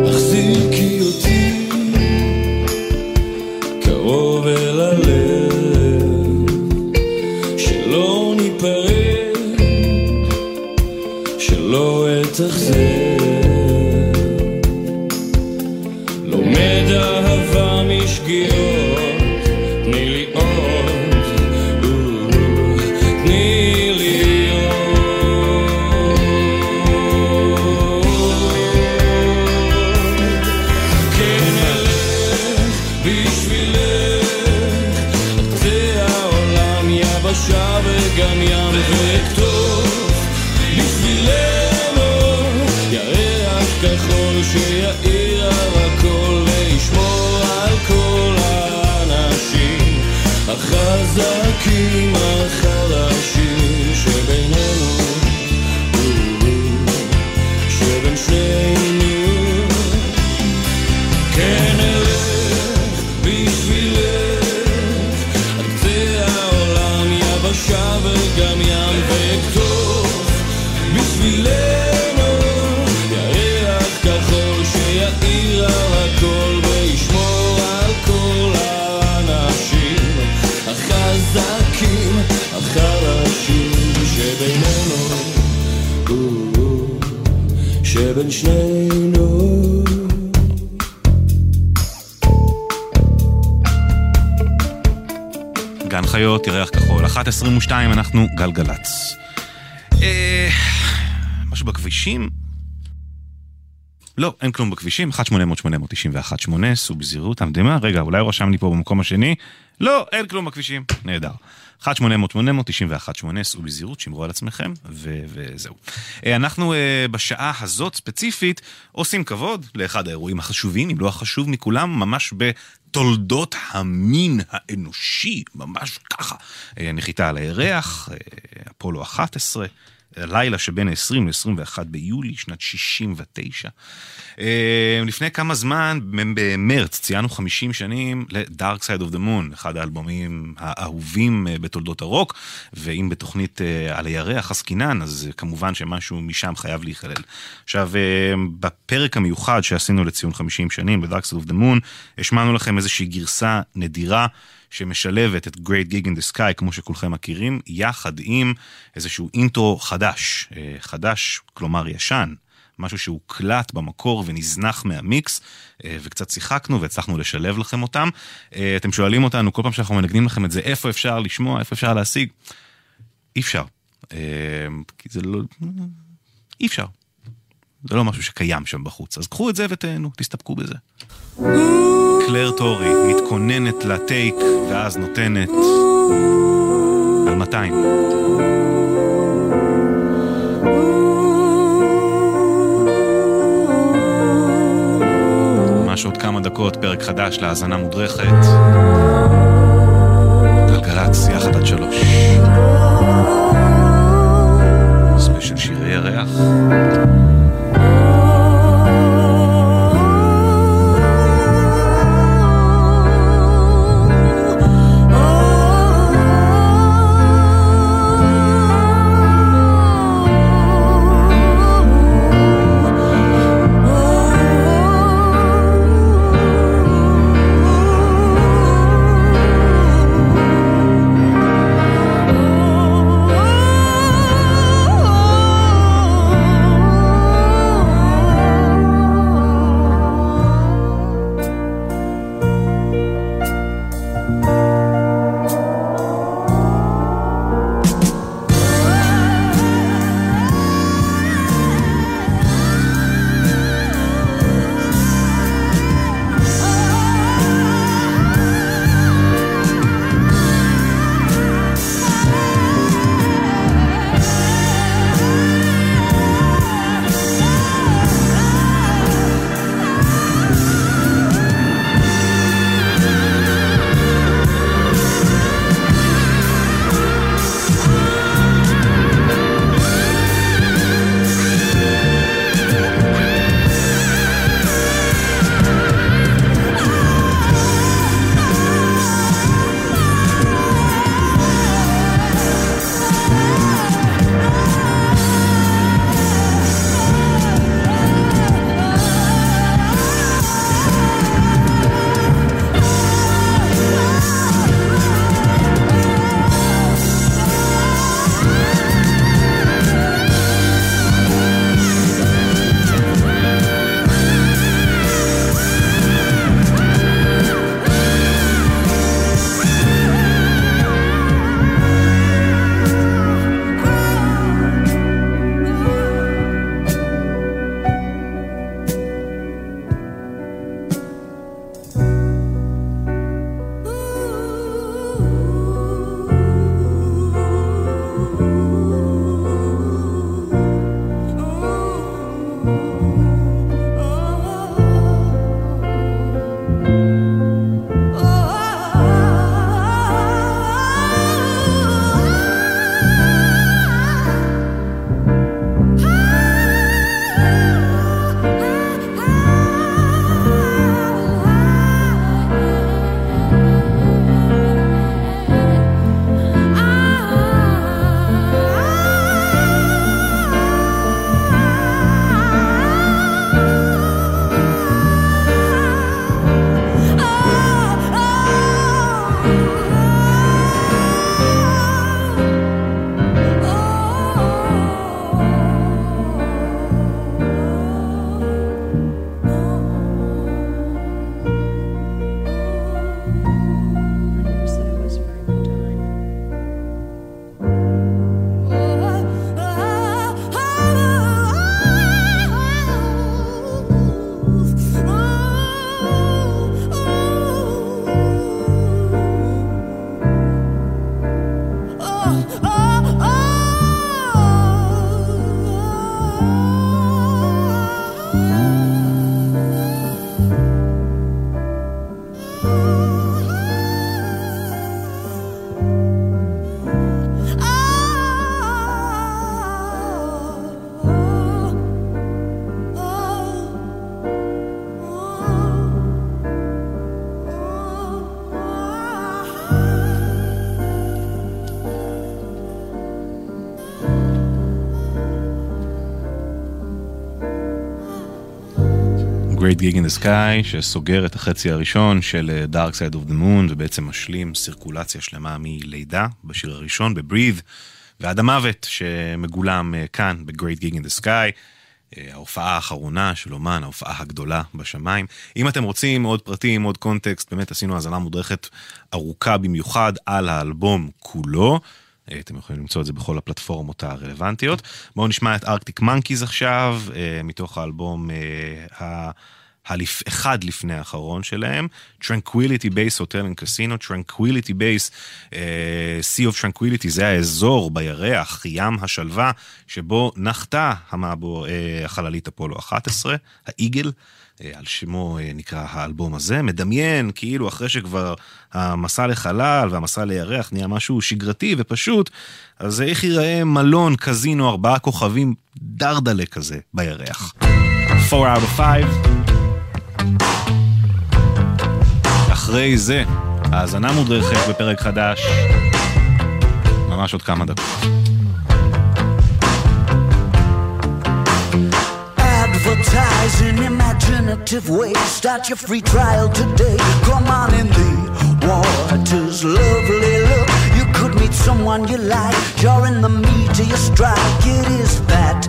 החזיקי אותי קרוב אל הלב, שלא ניפרד, שלא אתאכזב, לומד אהבה משגיאות, תני לי עוד, תני לי עוד. כן אלך בשבילך, עד קצה העולם, יבשה וגם ים וכתוב, בשבילנו, ירח כחול שיעיר על הכל. החזקים החלשים שבינינו, שבין שנינו. כן אלך בשבילך, עד קצה העולם, יבשה וגם ים וכתוב, בשבילנו, ירח כחול שיעיר על הכל וישמור על כל האנשים. החזקים, החלשים שבינינו, שבין שנינו. גן חיות, ירח כחול. 1:22, אנחנו גלגלץ. משהו בכבישים? לא, אין כלום בכבישים. 1-800-891-8, סוג זירות, המדימה. רגע, אולי הוא רשם לי פה במקום השני. לא, אין כלום בכבישים. נהדר. 1-800-891-8, סוג זירות, שמרו על עצמכם, וזהו. אנחנו בשעה הזאת ספציפית עושים כבוד לאחד האירועים החשובים, אם לא החשוב מכולם, ממש בתולדות המין האנושי, ממש ככה. נחיתה על הירח, אפולו 11, הלילה שבין 20 ל-21 ביולי, שנת 69. לפני כמה זמן, במרץ, ציינו 50 שנים ל-Dark Side of the Moon, אחד האלבומים האהובים בתולדות הרוק, ואם בתוכנית על הירח הסקינן, אז כמובן שמשהו משם חייב להיכלל. עכשיו, בפרק המיוחד שעשינו לציון 50 שנים, ל-Dark Side of the Moon, השמענו לכם איזושהי גרסה נדירה, שמשלבת את Great Gig in the Sky, כמו שכולכם מכירים, יחד עם איזשהו אינטרו חדש, כלומר ישן, משהו שהוא קלט במקור ונזנח מהמיקס, וקצת שיחקנו והצלחנו לשלב לכם אותם. אתם שואלים אותנו, כל פעם שאנחנו מנגנים לכם את זה, איפה אפשר לשמוע, איפה אפשר להשיג? אי אפשר. כי זה לא... אי אפשר. זה לא משהו שקיים שם בחוץ. אז קחו את זה ותהנו, תסתפקו בזה. קלר טורי מתכוננת לטייק ואז נותנת על 200. ממש עוד כמה דקות פרק חדש להאזנה מודרכת. גלגלצ יחד עד 3. ספיישל שירי ירח. Great Gig in the Sky, שסוגר את החצי הראשון של Dark Side of the Moon, ובעצם משלים סירקולציה שלמה מלידה בשיר הראשון, ב-Breathe, ועד המוות שמגולם כאן ב-Great Gig in the Sky, ההופעה האחרונה של אומן, ההופעה הגדולה בשמיים. אם אתם רוצים עוד פרטים, עוד קונטקסט, באמת עשינו הזנה מודרכת ארוכה במיוחד על האלבום כולו, אתם יכולים למצוא את זה בכל הפלטפורמות הרלוונטיות. בואו נשמע את Arctic Monkeys עכשיו, מתוך האלבום אחד לפני האחרון שלהם, Tranquility Base Hotel and Casino. Tranquility Base, Sea of Tranquility, זה האזור בירח, ים השלווה, שבו נחתה המעבור החללית אפולו 11, האיגל, על שמו נקרא האלבום הזה, מדמיין כאילו אחרי שכבר המסע לחלל והמסע לירח נהיה משהו שגרתי ופשוט, אז איך ייראה מלון, קזינו, 4 כוכבים דרדלה כזה בירח. 4 out of 5. אחרי זה, האזנה מודרכת בפרק חדש, ממש עוד כמה דקות. Advertise in imaginative ways. Start your free trial today. Come on in the waters, lovely look. You could meet someone you like. You're in the meat of your strike. It is that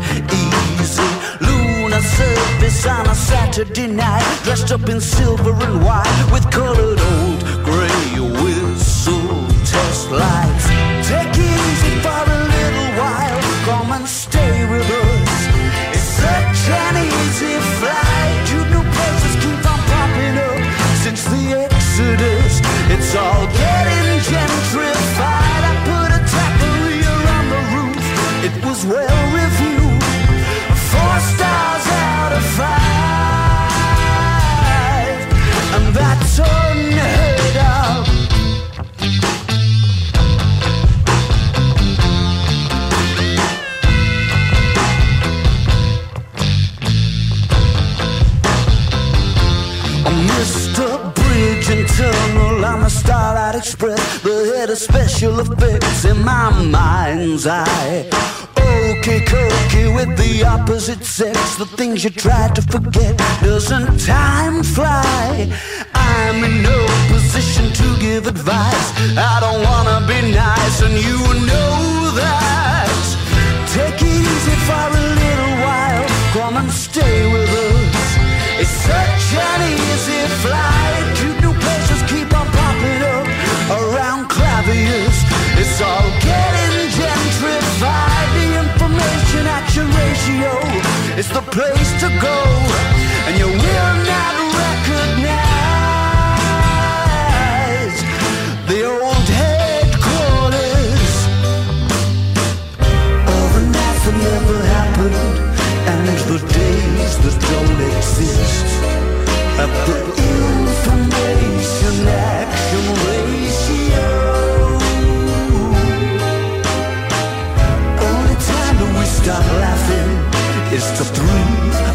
easy. Lunar surface on a Saturday night, dressed up in silver and white, with colored old grey whistle test lights. Take it easy for a little while. Come and stay with us. Such an easy flight, you new places keep on popping up since the Exodus. It's all getting gentrified. I put a taqueria on the roof, it was well reviewed. 4 stars out of 5, and that's unheard of. Internal, I'm a Starlight Express, the head of special effects in my mind's eye. Okey-cokey with the opposite sex, the things you try to forget, doesn't time fly? I'm in no position to give advice, I don't wanna be nice and you know that. Take it easy for a little while, come and stay with us. It's such an easy flight, you know. Around Clavius, it's all getting gentrified. The information action ratio is the place to go, and you will not recognize the old headquarters of the nights that never happened, and the days that don't exist. At the information action ratio. Stop laughing, it's to breathe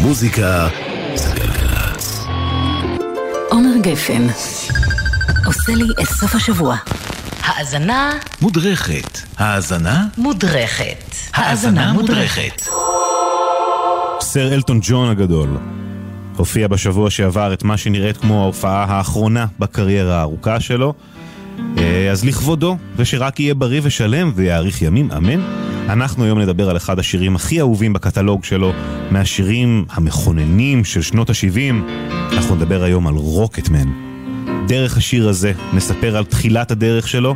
מוזיקה זה גלגלצ. עומר גפן עושה לי את סוף השבוע. האזנה מודרכת. האזנה מודרכת. האזנה מודרכת. סר אלטון ג'ון הגדול הופיע בשבוע שעבר את מה שנראית כמו ההופעה האחרונה בקריירה הארוכה שלו. אז לכבודו, ושרק יהיה בריא ושלם ויאריך ימים, אמן. אנחנו היום נדבר על אחד השירים הכי אהובים בקטלוג שלו, מהשירים המכוננים של שנות ה-70. אנחנו נדבר היום על רוקטמן. דרך השיר הזה נספר על תחילת הדרך שלו,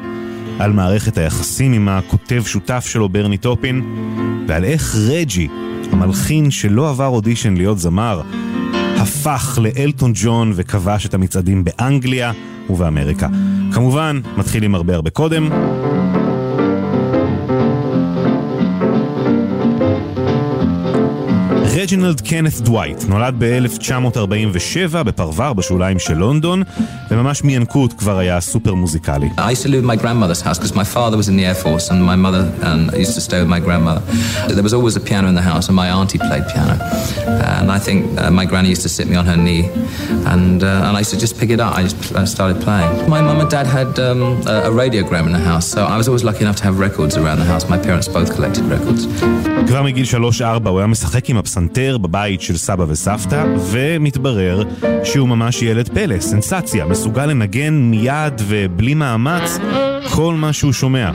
על מערכת היחסים עם הכותב שותף שלו ברני טופין, ועל איך רג'י, המלחין שלא עבר אודישן להיות זמר, הפך לאלטון ג'ון וכבש את המצעדים באנגליה ובאמריקה. כמובן, מתחילים הרבה קודם. רג'ינלד קנת דווייט נולד ב-1947 בפרוור בשוליים של לונדון, וממש מינקות כבר היה סופר מוזיקלי. I used to live in my grandmother's house because my father was in the Air Force and my mother and I used to stay with my grandmother. There was always a piano in the house and my auntie played piano. And I think my granny used to sit me on her knee and I used to just pick it up. I started playing. My mum and dad had a radiogram in the house, so I was always lucky enough to have records around the house. My parents both collected records. כבר מגיל 3-4 הוא היה משחק עם הפסנתר בבית של סבא וסבתא, ומתברר שהוא ממש ילד פלא, סנסציה, מסוגל לנגן מיד ובלי מאמץ כל מה שהוא שומע.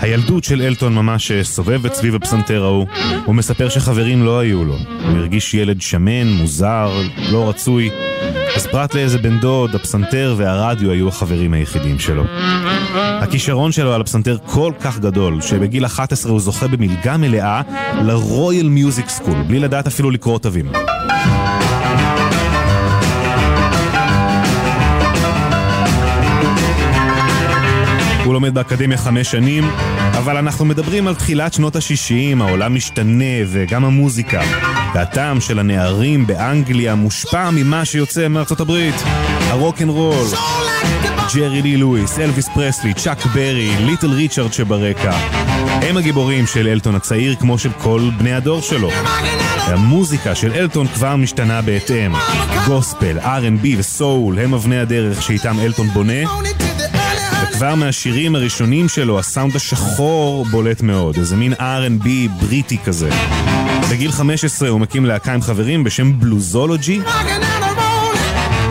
הילדות של אלטון ממש סובבת סביב הפסנתר ההוא. הוא מספר שחברים לא היו לו, הוא הרגיש ילד שמן, מוזר, לא רצוי, אז פרט לאיזה בן דוד, הפסנתר והרדיו היו החברים היחידים שלו. הכישרון שלו על הפסנתר כל כך גדול, שבגיל 11 הוא זוכה במלגה מלאה לרויאל מיוזיק סקול, בלי לדעת אפילו לקרוא תווים. הוא לומד באקדמיה 5 שנים, אבל אנחנו מדברים על תחילת שנות ה-60, העולם משתנה וגם המוזיקה. והטעם של הנערים באנגליה מושפע ממה שיוצא מארצות הברית. הרוק'נ'רול, ג'רי לי לואיס, אלוויס פרסלי, צ'אק ברי, ליטל ריצ'רד שברקע. הם הגיבורים של אלטון הצעיר כמו של כל בני הדור שלו. המוזיקה של אלטון כבר משתנה בהתאם. גוספל, R&B וסול הם אבני הדרך שאיתם אלטון בונה. וכבר מהשירים הראשונים שלו הסאונד השחור בולט מאוד, איזה מין R&B בריטי כזה. בגיל 15 הוא מקים להקה עם חברים בשם בלוזולוג'י,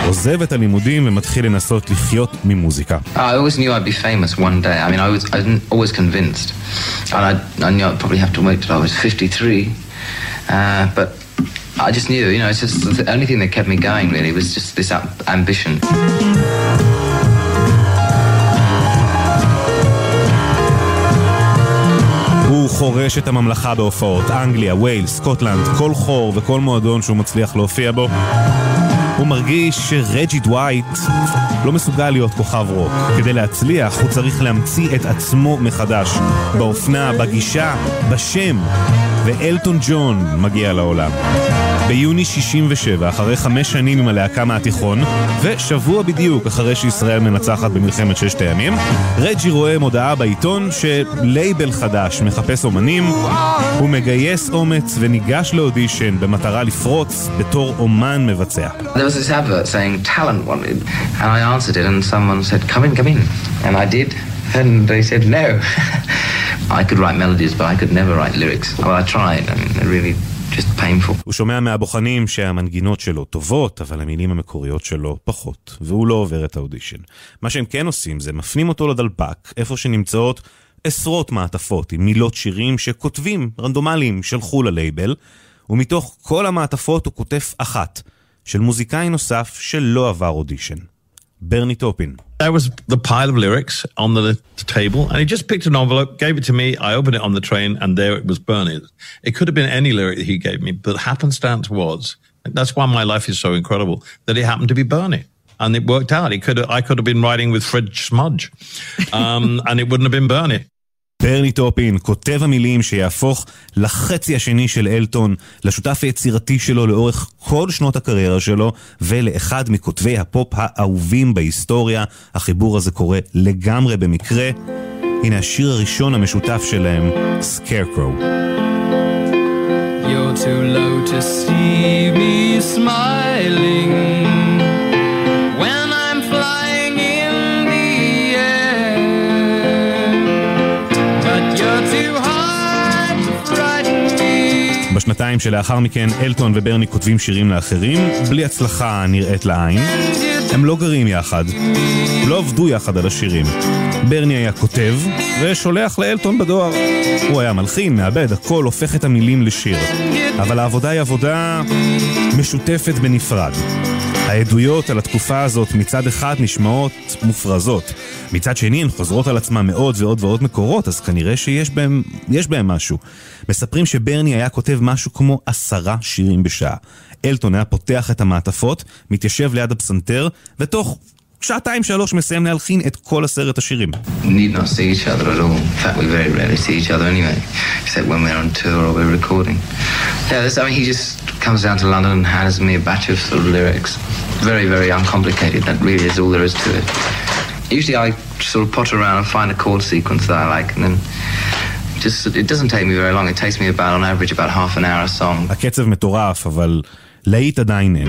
עוזב את הלימודים ומתחיל לנסות לחיות ממוזיקה. I always knew I'd be famous one day. I mean, I was always convinced. And I knew I'd probably have to wait till I was 53. But I just knew, you know, it's just the only thing that kept me going really was just this ambition. הוא חורש את הממלכה בהופעות, אנגליה, ווילס, סקוטלנד, כל חור וכל מועדון שהוא מצליח להופיע בו. הוא מרגיש שרג'י דווייט לא מסוגל להיות כוכב רוק. כדי להצליח הוא צריך להמציא את עצמו מחדש, באופנה, בגישה, בשם, ואלטון ג'ון מגיע לעולם. ביוני 67, אחרי 5 שנים עם הלהקה מהתיכון, ושבוע בדיוק אחרי שישראל מנצחת במלחמת 6 הימים, רג'י רואה מודעה בעיתון שלייבל חדש מחפש אומנים. הוא מגייס אומץ וניגש לאודישן במטרה לפרוץ בתור אומן מבצע. There was this advert saying talent wanted, and I answered it and someone said come in, and I did, and they said no. I could write melodies but I could never write lyrics. Well, I tried and it really just painful. הוא שומע מהבוחנים שהמנגינות שלו טובות, אבל המילים המקוריות שלו פחות, והוא לא עובר את האודישן. מה שהם כן עושים זה מפנים אותו לדלפק, איפה שנמצאות עשרות מעטפות עם מילות שירים שכותבים רנדומליים שלחו ללייבל, ומתוך כל המעטפות הוא כותב אחת, של מוזיקאי נוסף שלא עבר אודישן. ברני טופין. There was the pile of lyrics on the table, and he just picked an envelope, gave it to me, I opened it on the train, and there it was Bernie's. It could have been any lyric that he gave me, but happenstance was, that's why my life is so incredible, that it happened to be Bernie. And it worked out. I could have been riding with Fred Smudge, and it wouldn't have been Bernie. ברני טופין, כותב המילים שיהפוך לחצי השני של אלטון, לשותף היצירתי שלו לאורך כל שנות הקריירה שלו, ולאחד מכותבי הפופ האהובים בהיסטוריה. החיבור הזה קורה לגמרי במקרה. הנה השיר הראשון המשותף שלהם, Scarecrow. too low to see me smiling. When I'm flying in the air, but you're too hard to frighten me. בשנתיים שלאחר מכן אלטון וברני כותבים שירים לאחרים, בלי הצלחה נראית לעין. הם לא גרים יחד, לא עבדו יחד על השירים. ברני היה כותב ושולח לאלטון בדואר. הוא היה מלחין, מעבד, הכל, הופך את המילים לשיר. אבל העבודה היא עבודה משותפת בנפרד. העדויות על התקופה הזאת מצד אחד נשמעות מופרזות. מצד שני הן חוזרות על עצמה מאוד ועוד ועוד מקורות, אז כנראה שיש בהם משהו. מספרים שברני היה כותב משהו כמו 10 שירים בשעה. אלטון היה פותח את המעטפות, מתיישב ליד הפסנתר, ותוך 2-3 מסיים להלחין את כל 10 השירים. We need not see each other at all. In fact, we very rarely see each other anyway, except when we're on tour or we're recording. Yeah, he just comes down to London and hands me a batch of sort of lyrics. Very, very uncomplicated. That really is all there is to it. Usually I sort of potter around and find a chord sequence that I like, and then just it doesn't take me very long. It takes me about, on average, about half an hour a song. הקצב מטורף, אבל להיט עדיין אין.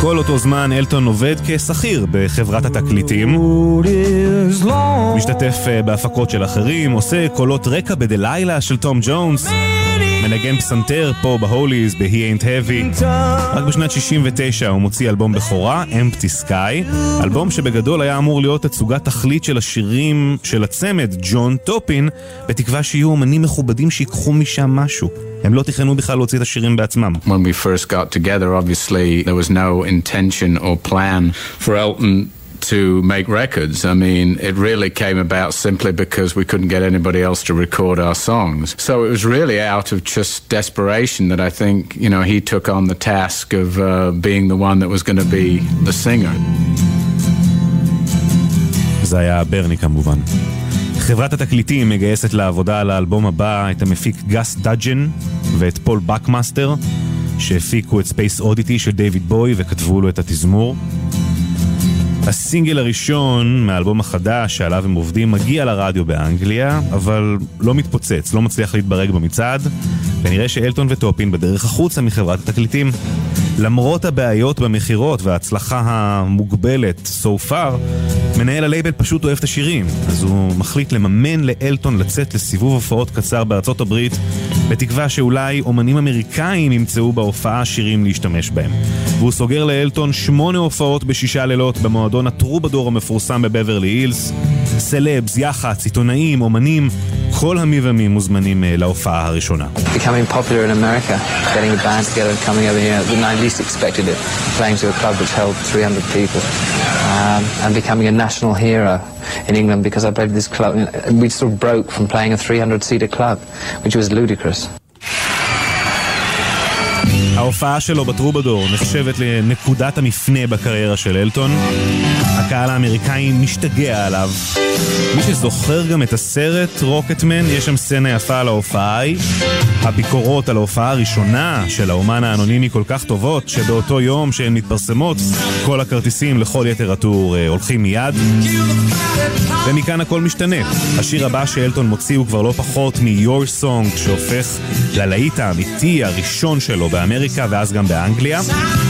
כל אותו זמן אלטון עובד כשכיר בחברת התקליטים, משתתף בהפקות של אחרים, עושה קולות רקע בדלילה של טום ג'ונס, מנגן פסנתר פה בהוליז, ב-He Ain't Heavy. רק בשנת 69 הוא מוציא אלבום בכורה, Empty Sky, אלבום שבגדול היה אמור להיות תצוגת תכלית של השירים של הצמד ג'ון טופין, בתקווה שיהיו אמנים מכובדים שיקחו משם משהו. הם לא תכננו בכלל להוציא את השירים בעצמם. When we first got together, obviously, there was no intention or plan for Elton to make records. I mean, it really came about simply because we couldn't get anybody else to record our songs. So it was really out of just desperation that I think, you know, he took on the task of being the one that was going to be the singer. זה היה ברני כמובן. חברת התקליטים מגייסת לעבודה על האלבום הבא את המפיק גס דאג'ן ואת פול בקמאסטר, שהפיקו את Space Oddity של דיוויד בוי וכתבו לו את התזמור. הסינגל הראשון מהאלבום החדש שעליו הם עובדים מגיע לרדיו באנגליה, אבל לא מתפוצץ, לא מצליח להתברג במצעד, ונראה שאלטון וטופין בדרך החוצה מחברת התקליטים. למרות הבעיות במחירות וההצלחה המוגבלת so far, מנהל הלייבל פשוט אוהב את השירים, אז הוא מחליט לממן לאלטון לצאת לסיבוב הופעות קצר בארצות הברית, בתקווה שאולי אומנים אמריקאים ימצאו בהופעה שירים להשתמש בהם. והוא סוגר לאלטון 8 הופעות ב6 לילות במועדון הטרובדור המפורסם בבברלי הילס. סלבס, יח"צ, עיתונאים, אומנים, כל המי ומי מוזמנים להופעה הראשונה. Becoming popular in America, getting a band together and coming over here when I least expected it, playing to a club which held 300 people, and becoming a national hero in England because I played this club. We sort of broke from playing a 300-seater club, which was ludicrous. ההופעה שלו בטרובדור נחשבת לנקודת המפנה בקריירה של אלטון. הקהל האמריקאי משתגע עליו. מי שזוכר גם את הסרט Rocket Man, יש שם סצנה יפה על ההופעה ההיא. הביקורות על ההופעה הראשונה של האומן האנונימי כל כך טובות, שבאותו יום שהן מתפרסמות, כל הכרטיסים לכל יתר הטור הולכים מיד. ומכאן הכל משתנה. השיר הבא שאלטון מוציא הוא כבר לא פחות מ-Your Song, שהופך ללהיט האמיתי הראשון שלו באמריקה ואז גם באנגליה.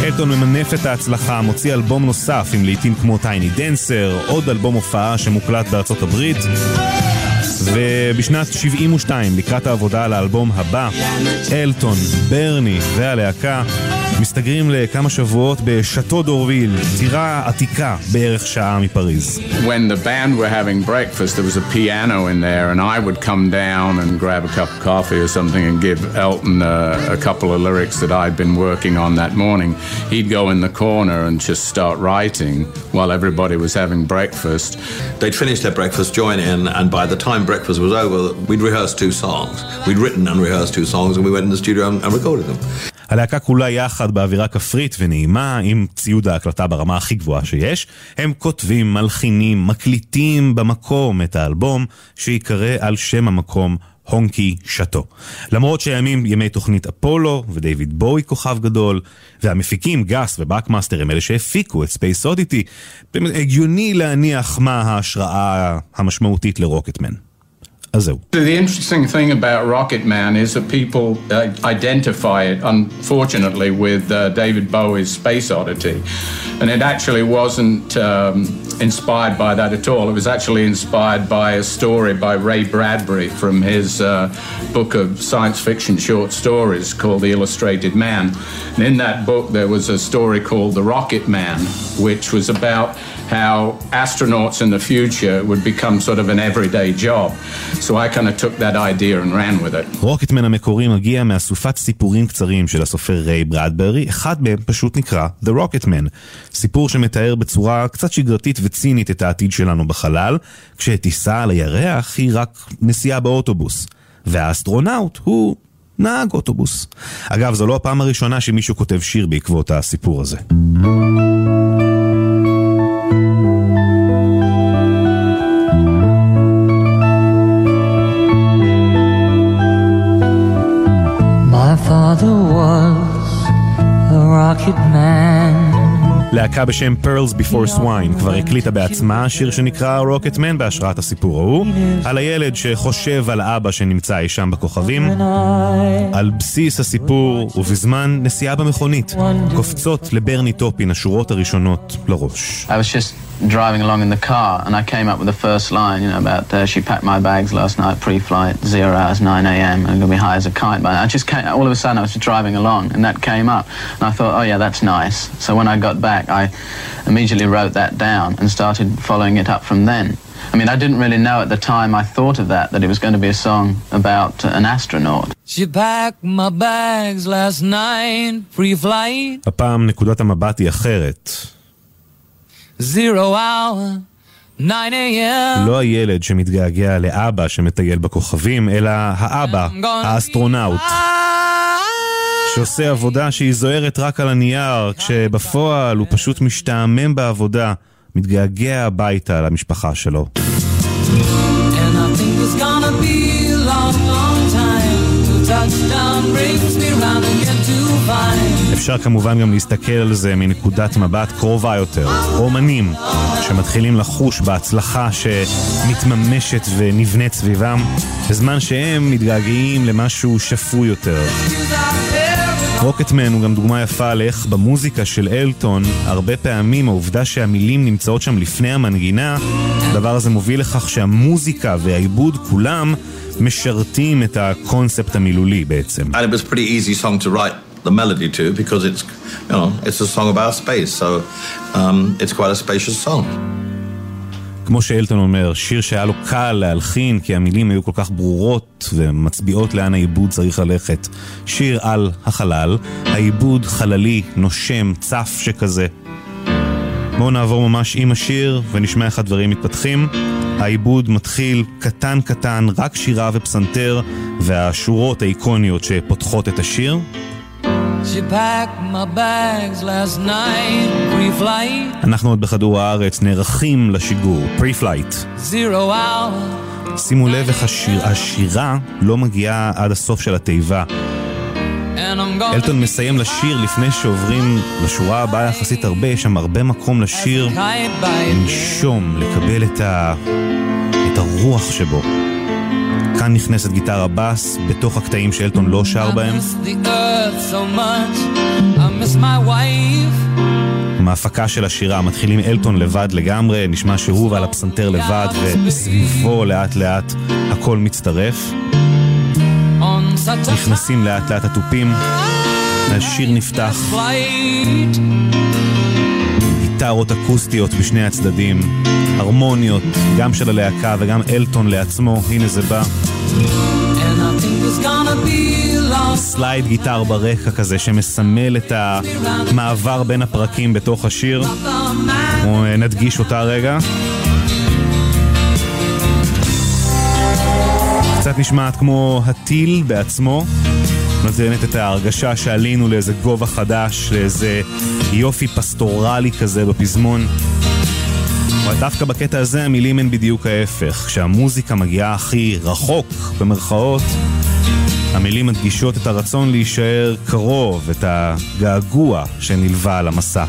אלטון ממנף את ההצלחה, מוציא אלבום נוסף עם לעיתים כמו Tiny Dancer, עוד אלבום הופעה שמוקלט בארצות הברית. ובשנת 72, לקראת העבודה על האלבום הבא, אלטון, ברני והלהקה מסתגרים לכמה שבועות בשאטו דורוויל, טירה עתיקה בערך שעה מפריז. When the band were having breakfast, there was a piano in there, and I would come down and grab a cup of coffee or something and give Elton a couple of lyrics that I'd been working on that morning. He'd go in the corner and just start writing while everybody was having breakfast. They'd finish their breakfast, join in, and by the time breakfast was over, we'd rehearsed 2 songs. We'd written and rehearsed 2 songs, and we went in the studio and recorded them. הלהקה כולה יחד באווירה כפרית ונעימה, עם ציוד ההקלטה ברמה הכי גבוהה שיש. הם כותבים, מלחינים, מקליטים במקום את האלבום, שיקרא על שם המקום הונקי שטו. למרות שהימים ימי תוכנית אפולו, ודייוויד בוי כוכב גדול, והמפיקים גס ובאקמאסטר הם אלה שהפיקו את ספייס אודיטי, הגיוני להניח מה ההשראה המשמעותית לרוקטמן. אז זהו. So the interesting thing about Rocket Man is that people identify it, unfortunately, with David Bowie's Space Oddity. And it actually wasn't inspired by that at all. It was actually inspired by a story by Ray Bradbury from his book of science fiction short stories called The Illustrated Man. And in that book, there was a story called The Rocket Man, which was about how astronauts in the future would become sort of an everyday job. So I kind of took that idea and ran with it. רוקטמן המקורי מגיע מאסופת סיפורים קצרים של הסופר ריי ברדברי, אחד מהם פשוט נקרא The Rocketman, סיפור שמתאר בצורה קצת שגרתית וצינית את העתיד שלנו בחלל, כשהטיסה על הירח היא רק נסיעה באוטובוס, והאסטרונאוט הוא נהג אוטובוס. אגב, זו לא הפעם הראשונה שמישהו כותב שיר בעקבות הסיפור הזה. Father was a rocket man. להקה בשם Pearls Before Swine כבר הקליטה בעצמה שיר שנקרא Rocket Man בהשראת הסיפור ההוא, על הילד שחושב על אבא שנמצא אי שם בכוכבים. על בסיס הסיפור ובזמן נסיעה במכונית קופצות לברני טופין השורות הראשונות לראש. I was just driving along in the car and I came up with the first line, you know, about she packed my bags last night pre-flight 0 hours 9 a.m. and gonna be high as a kite. But I just came, all of a sudden I was just driving along and that came up and I thought, oh yeah, that's nice. So when I got back I immediately wrote that down and started following it up from then. I mean, I didn't really know at the time I thought of that it was going to be a song about an astronaut. She packed my bags last night, pre-flight. הפעם נקודת המבט היא אחרת. 0 hour, 9 a.m. לא הילד שמתגעגע לאבא שמטייל בכוכבים, אלא האבא, האסטרונאוט. שעושה עבודה שהיא זוהרת רק על הנייר, כשבפועל הוא פשוט משתעמם בעבודה, מתגעגע הביתה למשפחה שלו. אפשר כמובן גם להסתכל על זה מנקודת מבט קרובה יותר. אומנים שמתחילים לחוש בהצלחה שמתממשת ונבנית סביבם, בזמן שהם מתגעגעים למשהו שפוי יותר. רוקטמן הוא גם דוגמה יפה על איך במוזיקה של אלטון הרבה פעמים העובדה שהמילים נמצאות שם לפני המנגינה, הדבר הזה מוביל לכך שהמוזיקה והעיבוד כולם משרתים את הקונספט המילולי בעצם. And it was pretty easy song to write the melody to because it's, you know, it's a song about space, so it's quite a spacious song. כמו שאלטון אומר, שיר שהיה לו קל להלחין כי המילים היו כל כך ברורות ומצביעות לאן העיבוד צריך ללכת. שיר על החלל, העיבוד חללי, נושם, צף שכזה. בואו נעבור ממש עם השיר ונשמע איך הדברים מתפתחים. העיבוד מתחיל קטן קטן, רק שירה ופסנתר והשורות האיקוניות שפותחות את השיר. She packed my bags last night, pre-flight. אנחנו עוד בכדור הארץ נערכים לשיגור, pre-flight. 0 hour. שימו לב איך השירה לא מגיעה עד הסוף של התיבה. אלטון מסיים לשיר לפני שעוברים לשורה הבאה יחסית הרבה, יש שם הרבה מקום לשיר, לנשום, לקבל את הרוח שבו. כאן נכנסת גיטרה בס בתוך הקטעים שאלטון לא שר בהם. מההפקה של השירה מתחילים אלטון לבד לגמרי, נשמע שהוא ועל הפסנתר לבד וסביבו לאט לאט הכל מצטרף. נכנסים לאט לאט הטופים, השיר נפתח, גיטרות אקוסטיות בשני הצדדים, הרמוניות גם של הלהקה וגם אלטון לעצמו. הנה זה בא, סלייד גיטר ברקע כזה שמסמל את המעבר בין הפרקים בתוך השיר. נדגיש אותה רגע, קצת נשמעת כמו הטיל בעצמו, נותנת את ההרגשה שעלינו לאיזה גובה חדש, לאיזה יופי פסטורלי כזה בפזמון. אבל דווקא בקטע הזה המילים הן בדיוק ההפך. כשהמוזיקה מגיעה הכי רחוק, במרכאות, המילים מדגישות את הרצון להישאר קרוב, את הגעגוע שנלווה על המסע.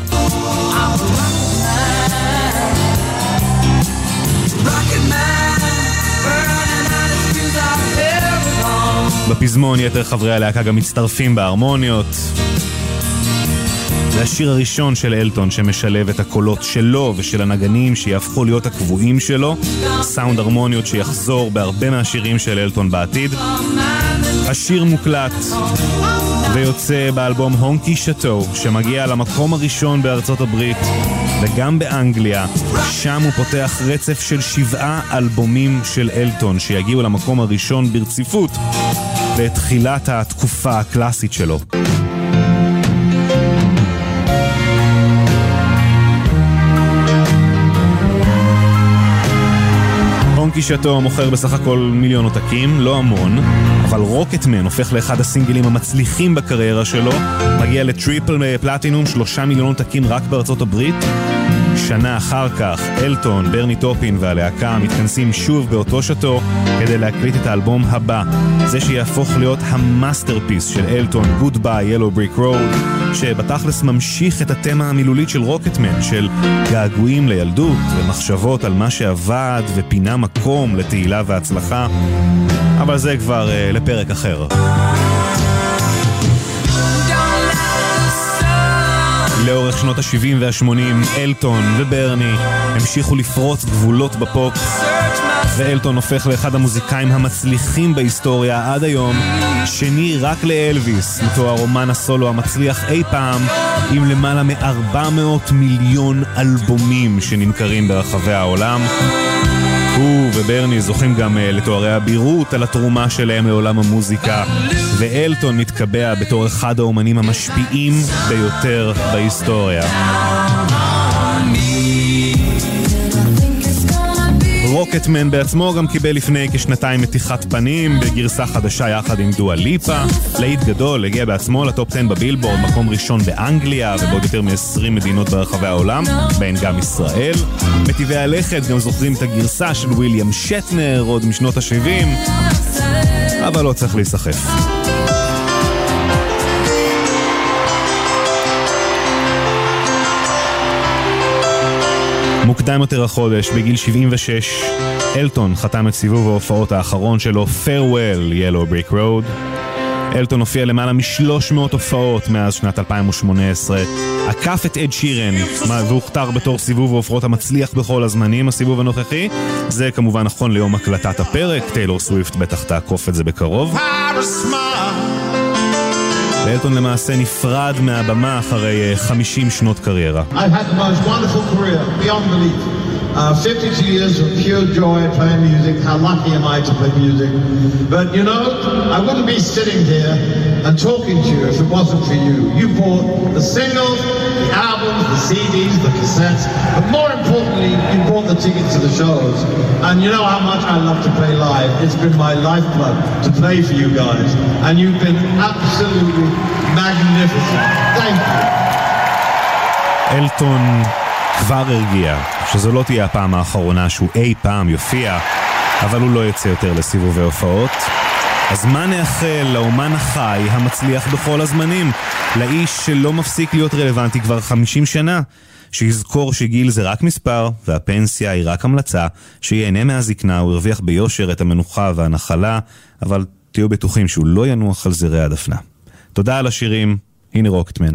בפזמון יתר חברי הלהקה גם מצטרפים בהרמוניות. זה השיר הראשון של אלטון שמשלב את הקולות שלו ושל הנגנים שיהפכו להיות הקבועים שלו, סאונד הרמוניות שיחזור בהרבה מהשירים של אלטון בעתיד. השיר מוקלט ויוצא באלבום הונקי שטו, שמגיע למקום הראשון בארצות הברית וגם באנגליה. שם הוא פותח רצף של 7 אלבומים של אלטון שיגיעו למקום הראשון ברציפות ואת תחילת התקופה הקלאסית שלו. הונקי שטו מוכר בסך הכל 1,000,000 עותקים, לא המון, אבל רוקטמן הופך לאחד הסינגלים המצליחים בקריירה שלו, מגיע לטריפל פלטינום, 3,000,000 עותקים רק בארצות הברית. שנה אחר כך, אלטון, ברני טופין והלהקה מתכנסים שוב באותו שטו כדי להקליט את האלבום הבא, זה שיהפוך להיות המאסטרפיס של אלטון, Goodbye Yellow Brick Road, שבתכלס ממשיך את התמה המילולית של רוקטמן, של געגועים לילדות ומחשבות על מה שעבד ופינה מקום לתהילה והצלחה, אבל זה כבר לפרק אחר. לאורך שנות ה-70 וה-80, אלטון וברני המשיכו לפרוץ גבולות בפופ, ואלטון הופך לאחד המוזיקאים המצליחים בהיסטוריה עד היום, שני רק לאלוויס, מתואר אומן הסולו המצליח אי פעם, עם למעלה מ-400 מיליון אלבומים שנמכרים ברחבי העולם. הוא וברני זוכים גם לתוארי הבירות על התרומה שלהם לעולם המוזיקה, ואלטון מתקבע בתור אחד האומנים המשפיעים ביותר בהיסטוריה. רוקטמן בעצמו גם קיבל לפני כשנתיים מתיחת פנים בגרסה חדשה יחד עם דואה ליפה. להיט גדול, הגיע בעצמו לטופ 10 בבילבורד, מקום ראשון באנגליה ובעוד יותר מ-20 מדינות ברחבי העולם, בהן גם ישראל. מטיבי הלכת גם זוכרים את הגרסה של וויליאם שטנר עוד משנות ה-70, אבל לא צריך להיסחף. מוקדם יותר החודש, בגיל 76, אלטון חתם את סיבוב ההופעות האחרון שלו, Farewell Yellow Brick Road. אלטון הופיע למעלה מ300 הופעות מאז שנת 2018, עקף את אד שירן, והוכתר בתור סיבוב ההופעות המצליח בכל הזמנים, הסיבוב הנוכחי. זה כמובן נכון ליום הקלטת הפרק, טיילור סוויפט בטח תעקוף את זה בקרוב. ואלטון למעשה נפרד מהבמה אחרי 50 שנות קריירה. I've had the most wonderful career, beyond belief. 52 years of pure joy playing music. How lucky am I to play music? But you know, I wouldn't be sitting here and talking to you if it wasn't for you. You bought the singles, the albums, the CDs, the cassettes, but more importantly, you bought the tickets to the shows. And you know how much I love to play live. It's been my lifeblood to play for you guys. And you've been absolutely magnificent. Thank you. אלטון כבר הרגיע שזו לא תהיה הפעם האחרונה שהוא אי פעם יופיע, אבל הוא לא יצא יותר לסיבובי הופעות. אז מה נאחל לאומן החי המצליח בכל הזמנים, לאיש שלא מפסיק להיות רלוונטי כבר 50 שנה, שיזכור שגיל זה רק מספר והפנסיה היא רק המלצה, שיהנה מהזקנה, הוא הרוויח ביושר את המנוחה והנחלה, אבל תהיו בטוחים שהוא לא ינוח על זרי הדפנה. תודה על השירים, הנה רוקטמן.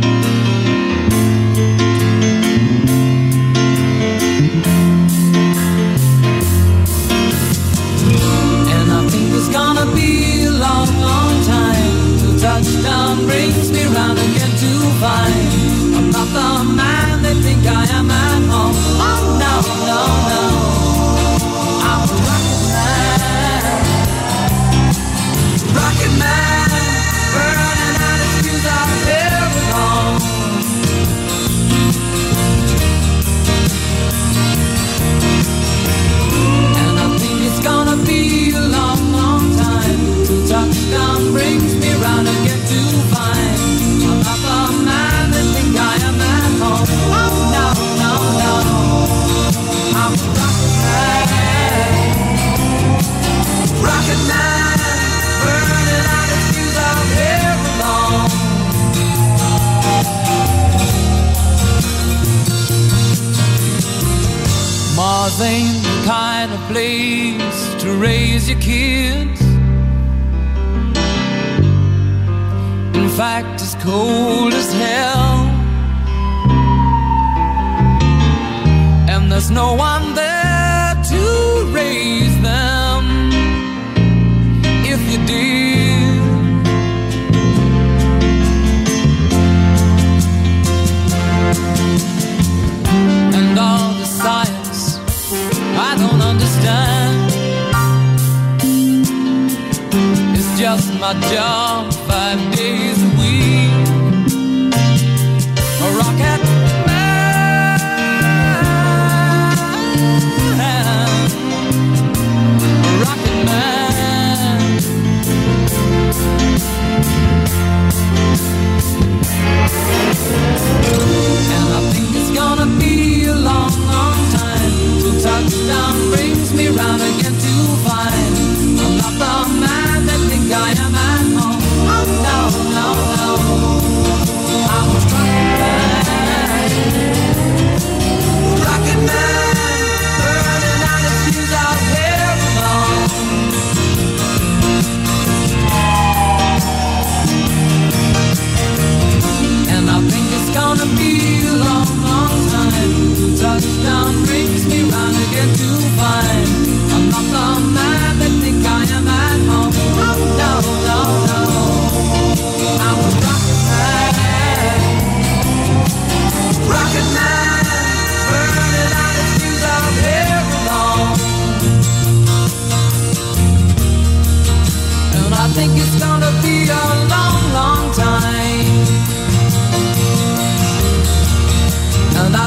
Mars ain't the kind of place to raise your kids. In fact, it's cold as hell, and there's no one there to raise them if you did. And all the science I don't understand, it's just my job 5 days a week. A rocket man, a rocket man. Gonna be a long, long time till touchdown brings me round again to find I'm not the man that think I am at home. Oh no, no, no, I'm a rocket man, rocket man, burning out his fuse out here alone. And I think it's gonna be a long, touchdown brings me round again to find I'm not the man that think I am at home. Oh no, no, no, I'm a rocket man, rocket man, burning out his fuse out here alone. And I think it's gonna be a long, long time, and I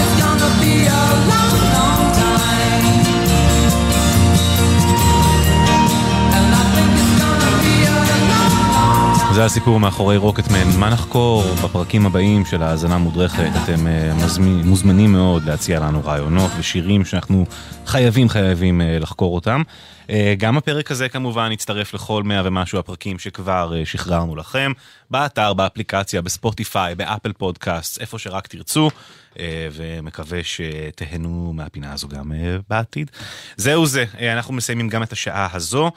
it's gonna be a long, long time, and I think it's gonna be a long, long time. זה הסיפור מאחורי רוקטמן. מה נחקור? בפרקים הבאים של האזנה מודרכת אתם מוזמנים מאוד להציע לנו רעיונות ושירים שאנחנו חייבים לחקור אותם. גם הפרק הזה כמובן יצטרף לכל 100 ומשהו הפרקים שכבר שחררנו לכם, באתר, באפליקציה, בספוטיפיי, באפל פודקאסט, איפה שרק תרצו, ומקווה שתהנו מהפינה הזו גם בעתיד. זהו זה, אנחנו מסיימים גם את השעה הזו,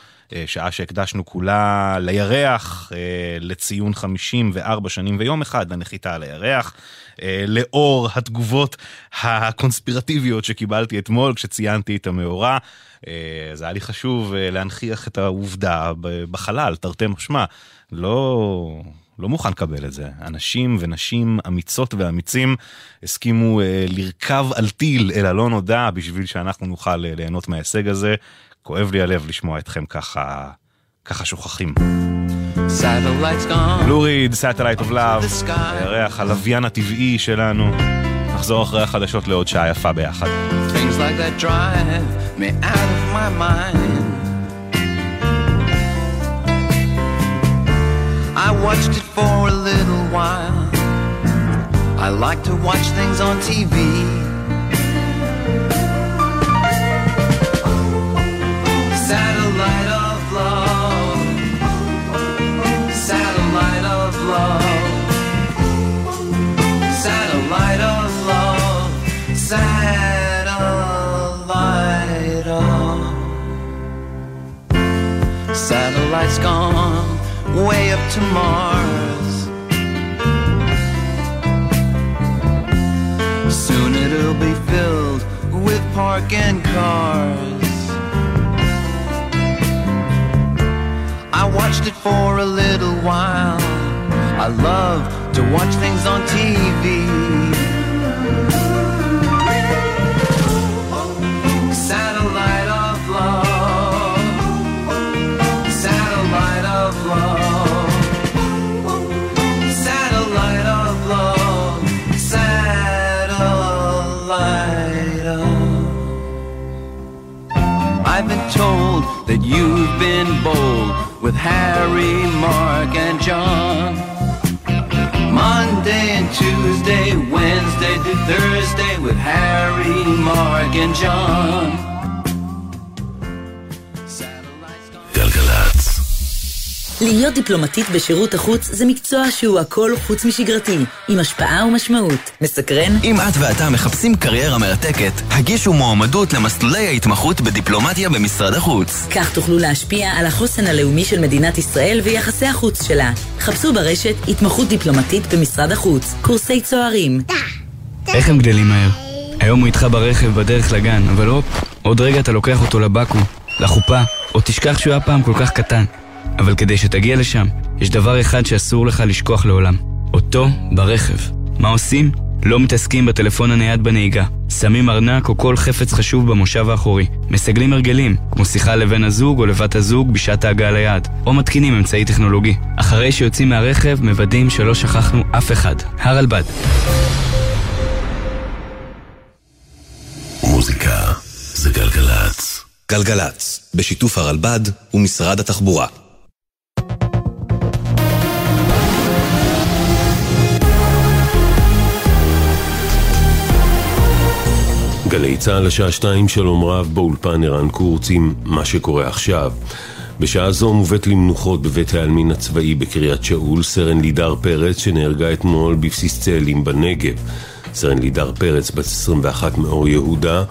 שעה שהקדשנו כולה לירח, לציון 54 שנים ויום אחד לנחיתה על הירח, לאור התגובות הקונספירטיביות שקיבלתי אתמול כשציינתי את המאורע. זה היה לי חשוב להנחיח את העובדה בחלל, תרתי משמע. לא מוכן לקבל את זה. אנשים ונשים אמיצות ואמיצים הסכימו לרכב על טיל אל הלא נודע בשביל שאנחנו נוכל ליהנות מההישג הזה. כואב לי הלב לשמוע אתכם ככה שוכחים. לוריד, Satellite of Love, הריח הלוויין הטבעי שלנו. נחזור אחרי החדשות לעוד שעה יפה ביחד. Things like that drive me out of my mind. I watched it for a little while. I like to watch things on TV. Satellite of Love, Satellite of Love, Satellite of Love, Satellite of. Satellite's gone way up to Mars. Soon it'll be filled with parking cars. I watched it for a little while. I love to watch things on TV. I I've been told that you've been bold with Harry, Mark, and John. Monday and Tuesday, Wednesday to Thursday with Harry, Mark, and John. גלגלצ. להיות דיפלומטית בשירות החוץ זה מקצוע שהוא הכל חוץ משגרתי, עם השפעה ומשמעות. מסקרן? אם את ואתה מחפשים קריירה מרתקת, הגישו מועמדות למסלולי ההתמחות בדיפלומטיה במשרד החוץ. כך תוכלו להשפיע על החוסן הלאומי של מדינת ישראל ויחסי החוץ שלה. חפשו ברשת התמחות דיפלומטית במשרד החוץ, קורסי צוערים. איך הם גדלים מהר? היום הוא איתך ברכב בדרך לגן, אבל הופ, עוד רגע אתה לוקח אותו לבקו, לחופה, או תשכח שהוא היה פעם כל כך קטן. אבל כדי שתגיע לשם, יש דבר אחד שאסור לך לשכוח לעולם. אותו ברכב. מה עושים? לא מתעסקים בטלפון הנייד בנהיגה. שמים ארנק או כל חפץ חשוב במושב האחורי. מסגלים הרגלים, כמו שיחה לבן הזוג או לבת הזוג בשעת ההגעה ליעד. או מתקינים אמצעי טכנולוגי. אחרי שיוצאים מהרכב, מוודאים שלא שכחנו אף אחד. הרלב"ד. מוזיקה זה גלגלצ. גלגלצ, בשיתוף הרלב"ד ומשרד התחבורה. גלי צהל לשעה 2, שלום רב, באולפן ערן קורצים, מה שקורה עכשיו. בשעה זו מובאת למנוחות בבית העלמין הצבאי בקריית שאול סרן לידר פרץ שנהרגה אתמול בבסיס צאלים בנגב. סרן לידר פרץ בת 21 מאור יהודה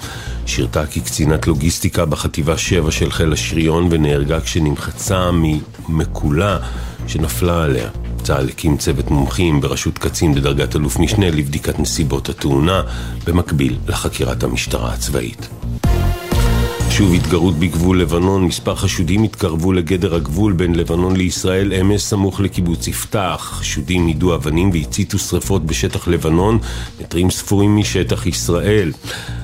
שירתה כקצינת לוגיסטיקה בחטיבה 7 של חיל השריון ונהרגה כשנמחצה ממקולה שנפלה עליה. צה"ל הקים צוות מומחים בראשות קצין בדרגת אלוף משנה לבדיקת נסיבות התאונה במקביל לחקירת המשטרה הצבאית. שוב התגרות בגבול לבנון, מספר חשודים התקרבו לגדר הגבול בין לבנון לישראל אמש סמוך לקיבוץ יפתח. חשודים ידעו אבנים והציתו שריפות בשטח לבנון, מטרים ספורים משטח ישראל.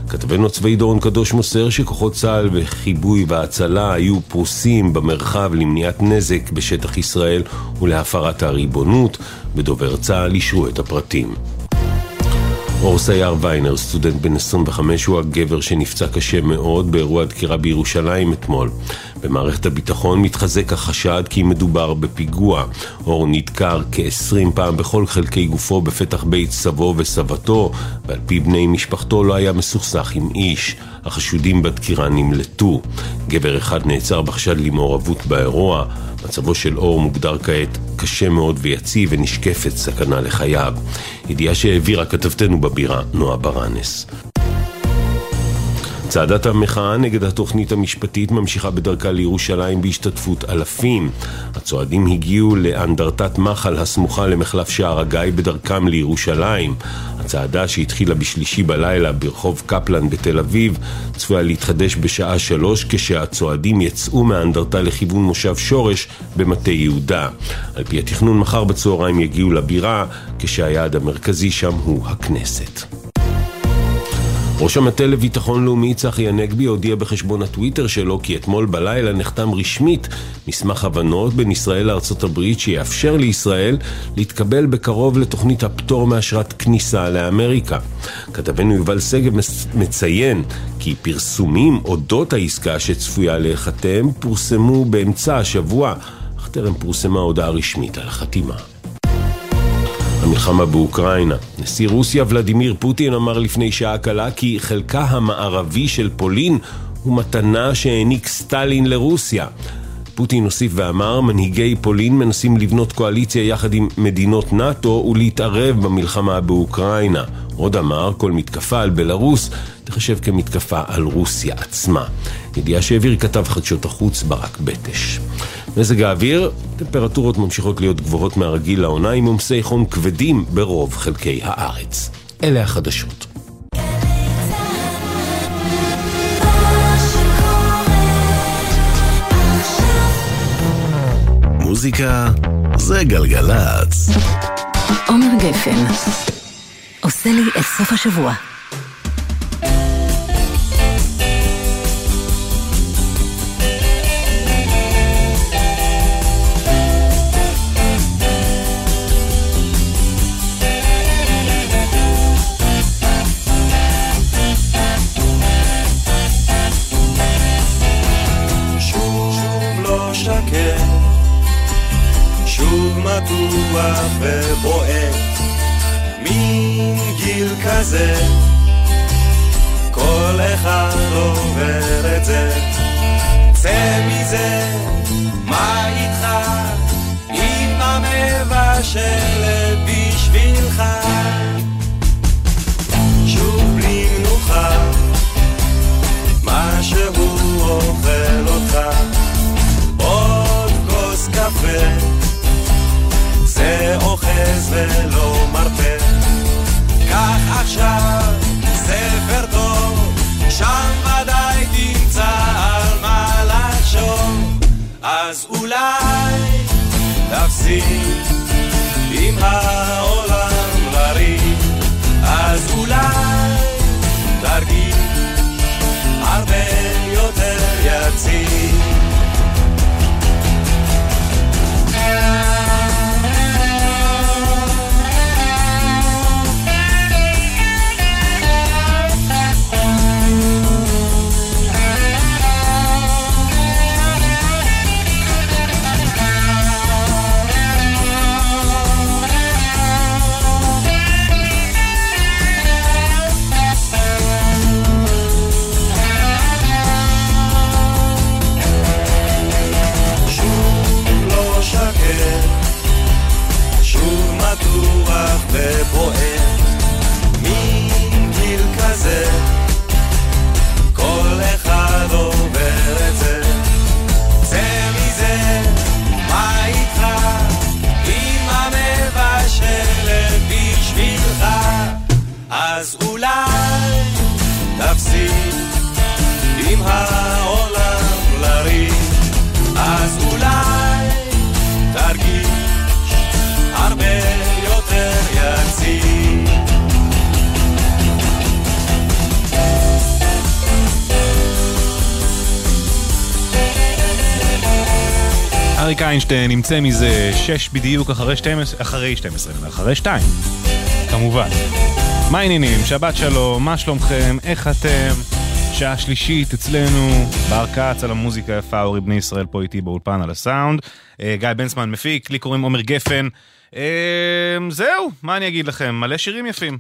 כתבנו הצבאי דורן קדוש מוסר שכוחות צה"ל וחיבוי והצלה היו פרוסים במרחב למניעת נזק בשטח ישראל ולהפרת הריבונות, בדובר צה"ל אישרו את הפרטים. אור סייר ויינר, סטודנט בן 25, הוא הגבר שנפצע קשה מאוד באירוע הדקירה בירושלים אתמול. במערכת הביטחון מתחזק החשד כי מדובר בפיגוע. אור נדקר כ-20 פעם בכל חלקי גופו בפתח בית סבו וסבתו, ועל פי בני משפחתו לא היה מסוכסך עם איש. החשודים בדקירה נמלטו. גבר אחד נעצר בחשד למעורבות באירוע. מצבו של אור מוגדר כעת קשה מאוד ויציב ונשקפת סכנה לחייו. ידיעה שהעבירה כתבתנו בבירה נועה ברנס. צעדת המחאה נגד התוכנית המשפטית ממשיכה בדרכה לירושלים בהשתתפות אלפים. הצועדים הגיעו לאנדרטת מחל הסמוכה למחלף שער הגיא בדרכם לירושלים. הצעדה שהתחילה בשלישי בלילה ברחוב קפלן בתל אביב צפויה להתחדש בשעה 3 כשהצועדים יצאו מהאנדרטה לכיוון מושב שורש במטה יהודה. על פי התכנון מחר בצהריים יגיעו לבירה כשהיעד המרכזי שם הוא הכנסת. ראש המטה לביטחון לאומי צחי הנגבי הודיע בחשבון הטוויטר שלו כי אתמול בלילה נחתם רשמית מסמך הבנות בין ישראל לארצות הברית שיאפשר לישראל להתקבל בקרוב לתוכנית הפטור מאשרת כניסה לאמריקה. כתבנו יובל סגב מציין כי פרסומים אודות העסקה שצפויה להיחתם פורסמו באמצע השבוע, אך טרם פורסמה הודעה רשמית על החתימה. המלחמה באוקראינה. נשיא רוסיה ולדימיר פוטין אמר לפני שעה קלה כי חלקה המערבי של פולין הוא מתנה שהעניק סטלין לרוסיה. פוטין הוסיף ואמר, מנהיגי פולין מנסים לבנות קואליציה יחד עם מדינות נאטו ולהתערב במלחמה באוקראינה. עוד אמר, כל מתקפה על בלרוס תחשב כמתקפה על רוסיה עצמה. ידיעה שהעביר כתב חדשות החוץ ברק בטש. מזג האוויר, טמפרטורות ממשיכות להיות גבוהות מהרגיל לעונה עם עומסי חום כבדים ברוב חלקי הארץ. אלה החדשות. מוזיקה זה גלגלצ. עומר גפן עושה לי את סוף השבוע. פתוח ובועט מגיל כזה כל אחד עובר את זה צא מזה מה איתך עם המבשלת בשבילך שוב בלי מנוחה מה שהוא אוכל אותך עוד כוס קפה זה אוחז ולא מרפא כך עכשיו ספר טוב שם ודאי תמצא על מה לשום אז אולי תפסיק עם העולם לריב אז אולי תרגיש הרבה יותר יציב ובועט מגיל כזה כל אחד עובר את זה צא מזה מה איתך עם המבשלת בשבילך אז אולי תפסיק עם העולם לריב אז אולי תרגיש הרבה אריק איינשטיין נמצא מזה 6 בדיוק אחרי 2 כמובן מה העניינים? שבת שלום, מה שלומכם? איך אתם? שעה שלישית אצלנו בר קץ על המוזיקה יפה אורי בני ישראל פה איתי באולפן על הסאונד גיא בנסמן מפיק, לי קוראים עומר גפן זהו, מה אני אגיד לכם? מלא שירים יפים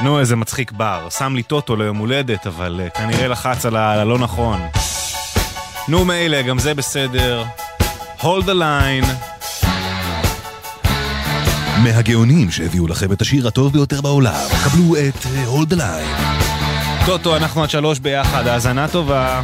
נו, איזה מצחיק בר שם לי טוטו ליום הולדת אבל כנראה לחץ על הלא נכון נו מילא, גם זה בסדר Hold the line מהגאונים שהביאו לכם את השיר הטוב ביותר בעולם קבלו את Hold the line טוטו, אנחנו עד 3 ביחד האזנה טובה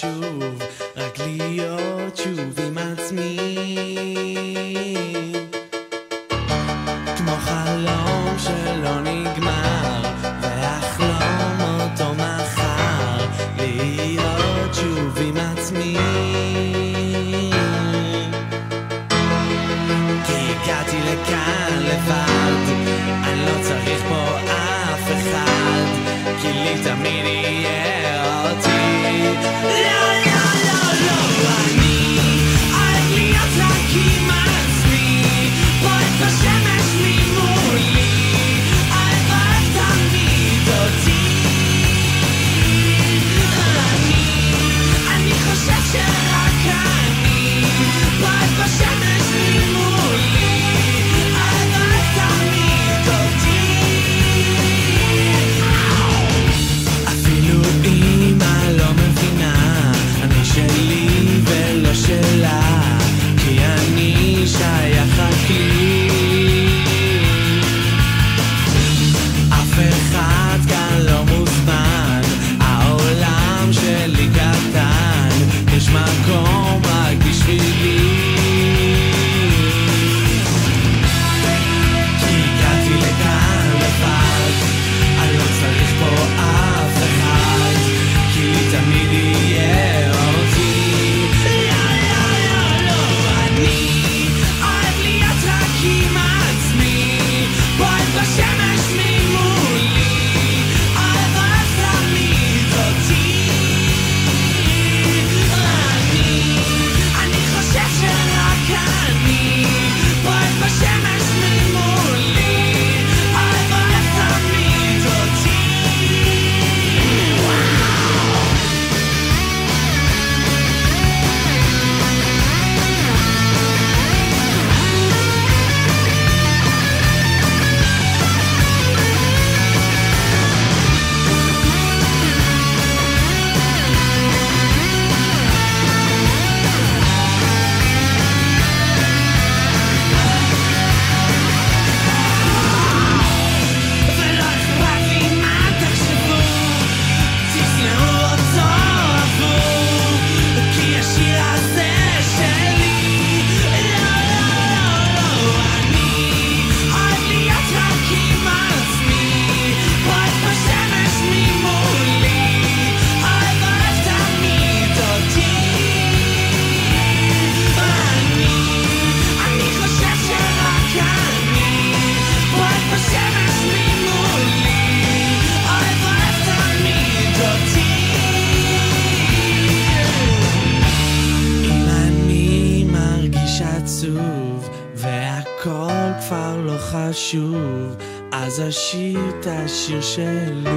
שוב, רק להיות שוב עם עצמי כמו חלום שלא נגמר ואחלום אותו מחר להיות שוב עם עצמי כי הגעתי לכאן לבד אני לא צריך פה אף אחד כי לי תמיד יהיה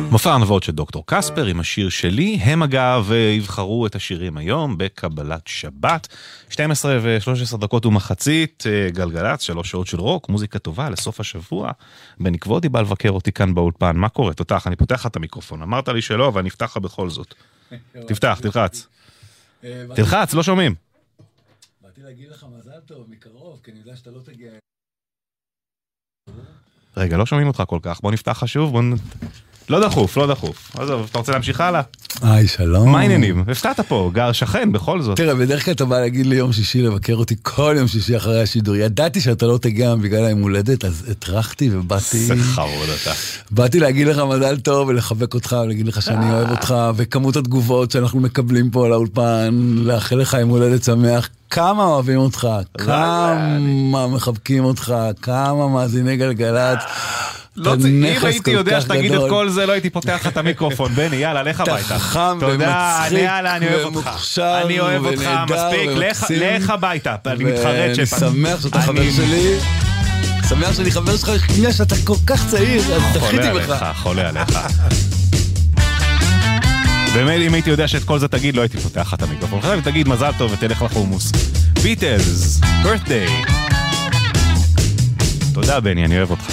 מופע הנבואות של דוקטור קספר עם השיר שלי, הם אגב יבחרו את השירים היום בקבלת שבת, 12 ו-13 דקות ומחצית, גלגלץ, 3 שעות של רוק, מוזיקה טובה לסוף השבוע, בני כבודי בא לבקר אותי כאן באולפן, מה קורה? תותח, אני פותח את המיקרופון, אמרת לי שלא, אבל אני אפתחה בכל זאת, תפתח, תלחץ, לא שומעים. באתי להגיד לך מזל טוב, מקרוב, כי אני יודע שאתה לא תגיע. רגע, לא שומעים אותך כל כך, בוא נפתח חשוב, בוא... לא דחוף. עזוב, אתה רוצה להמשיך הלאה? היי, שלום. מה העניינים? הפתעת פה, גר שכן בכל זאת. תראה, בדרך כלל אתה בא להגיד לי יום שישי, לבקר אותי כל יום שישי אחרי השידור. ידעתי שאתה לא תגיע בגלל היום הולדת, אז הטרחתי ובאתי... שחרוד אתה. באתי להגיד לך מזל טוב ולחבק אותך, ולהגיד לך שאני אוהב אותך, וכמות התגובות שאנחנו מקבלים פה על האולפן, לאחל לך היום הולדת שמח. כמה אוהבים אותך, כמה מחבקים אותך, כמה מאזיני גלגלצ. אם הייתי יודע שתגיד את כל זה, לא הייתי פותח את המיקרופון, בני, יאללה, לך הביתה. אתה חם ומצחיק ומוכשר ונהדר ומקסים. לך הביתה, אני מתחרט שפעם. ואני שמח שאתה חבר שלי. שמח שאני חבר שלך, כנראה שאתה כל כך צעיר, אז תחיתי בך. חולה עליך. באמת, אם הייתי יודע שאת כל זה תגיד, לא הייתי פותח את המיקרופון. חשב, תגיד מזל טוב ותלך לחומוס. ביטלס, בירת'דיי. תודה, בני, אני אוהב אותך.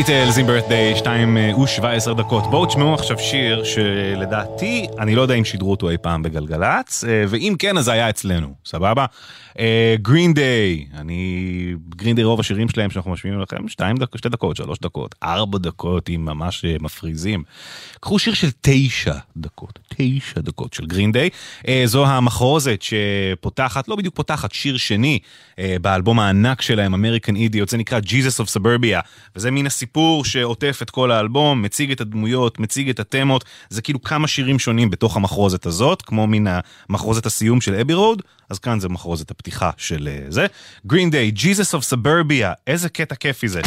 הביטלס עם בירת'דיי, 2:17 דקות. בואו תשמעו עכשיו שיר שלדעתי, אני לא יודע אם שידרו אותו אי פעם בגלגלץ, ואם כן, אז זה היה אצלנו, סבבה? גרין דיי, גרין דיי רוב השירים שלהם שאנחנו משמיעים לכם, 2 דקות, 3 דקות, 4 דקות, אם ממש מפריזים. קחו שיר של 9 דקות של גרין דיי. זו המחרוזת שפותחת, לא בדיוק פותחת, שיר שני באלבום הענק שלהם, אמריקן אידיוט, זה נקרא Jesus of Suburbia, וזה מין הסיפור שעוטף את כל האלבום, מציג את הדמויות, מציג את התמות, זה כאילו כמה שירים שונים בתוך המחרוזת הזאת, כמו מן המחרוזת הסיום של אבי רוד, אז כאן זה מחרוזת הפתיחה של זה. Green Day, Jesus of Suburbia, איזה קטע כיפי זה.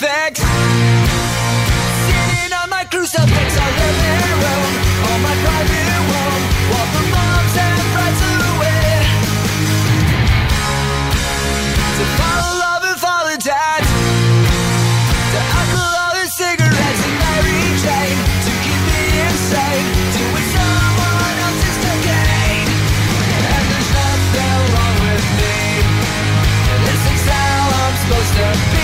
Fix. Sitting on my crucifix, I live in a room, on my private room, while the moms and friends are away. To follow love and follow dad, to alcohol and cigarettes and Mary Jane, to keep me insane, to win someone else's decade. And there's nothing wrong with me, this is how I'm supposed to be.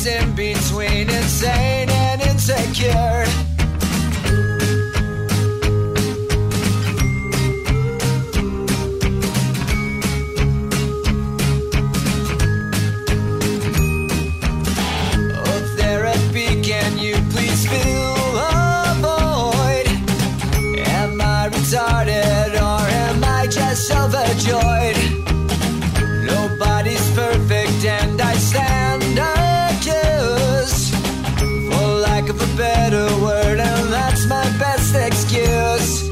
lies in between insane and insecure. Overjoyed, nobody's perfect, and I stand accused for lack of a better word, and that's my best excuse.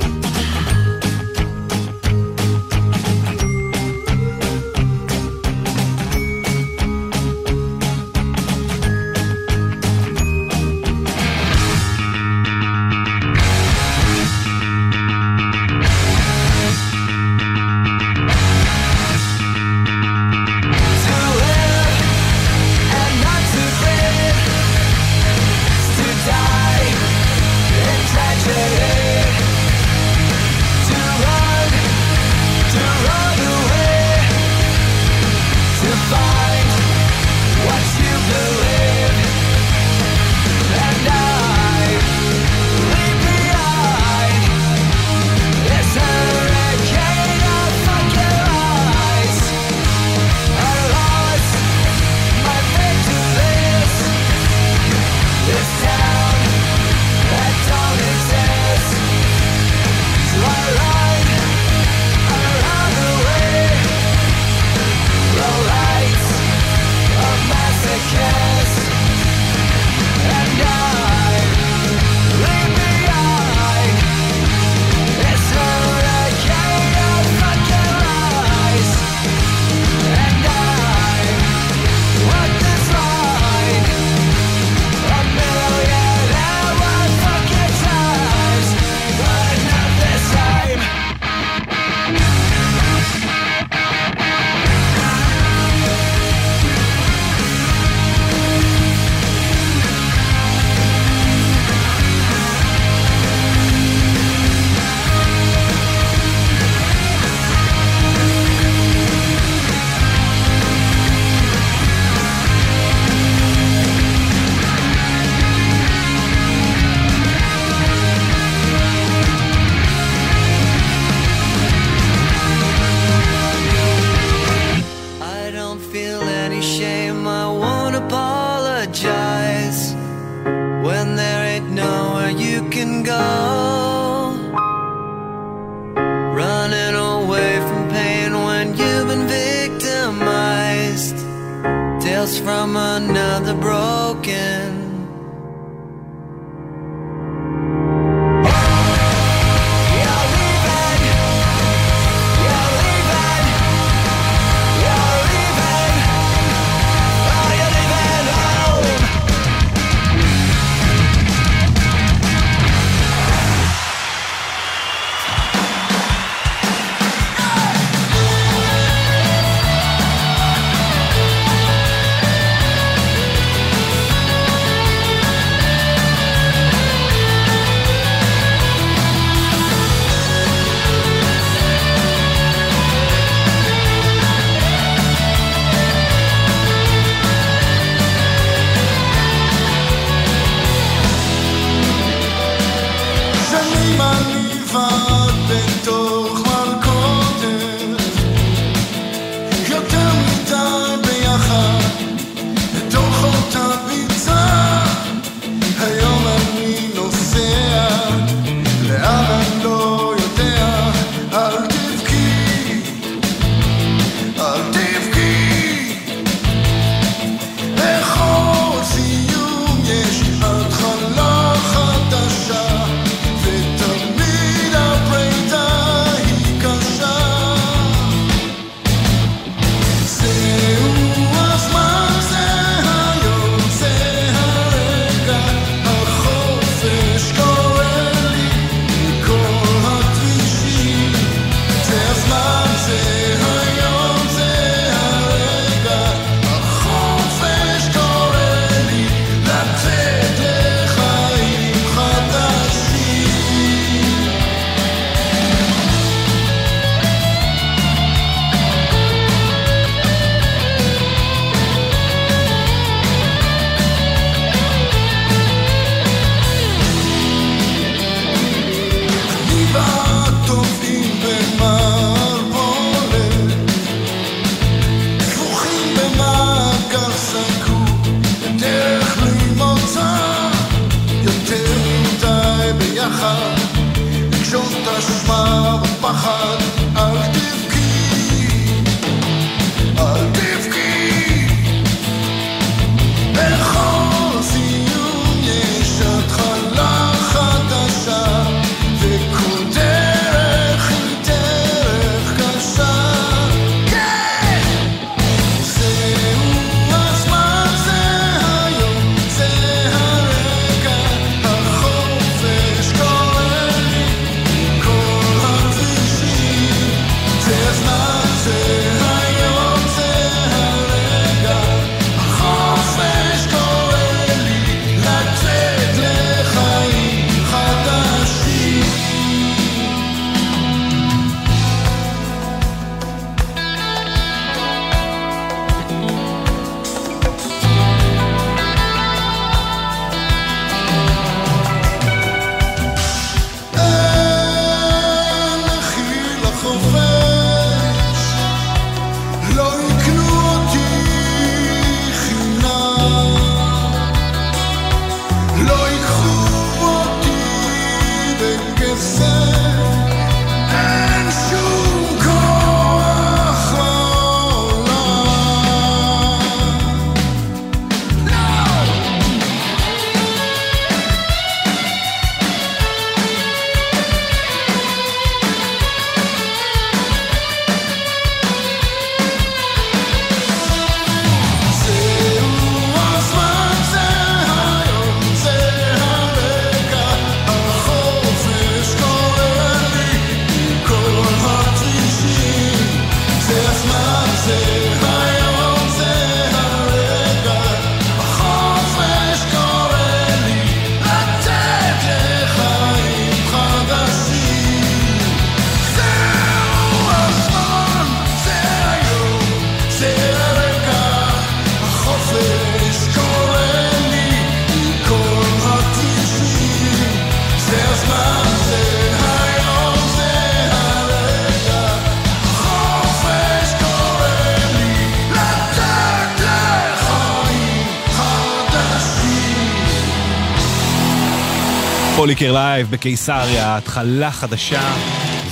פוליקר לייב בקיסריה, התחלה חדשה,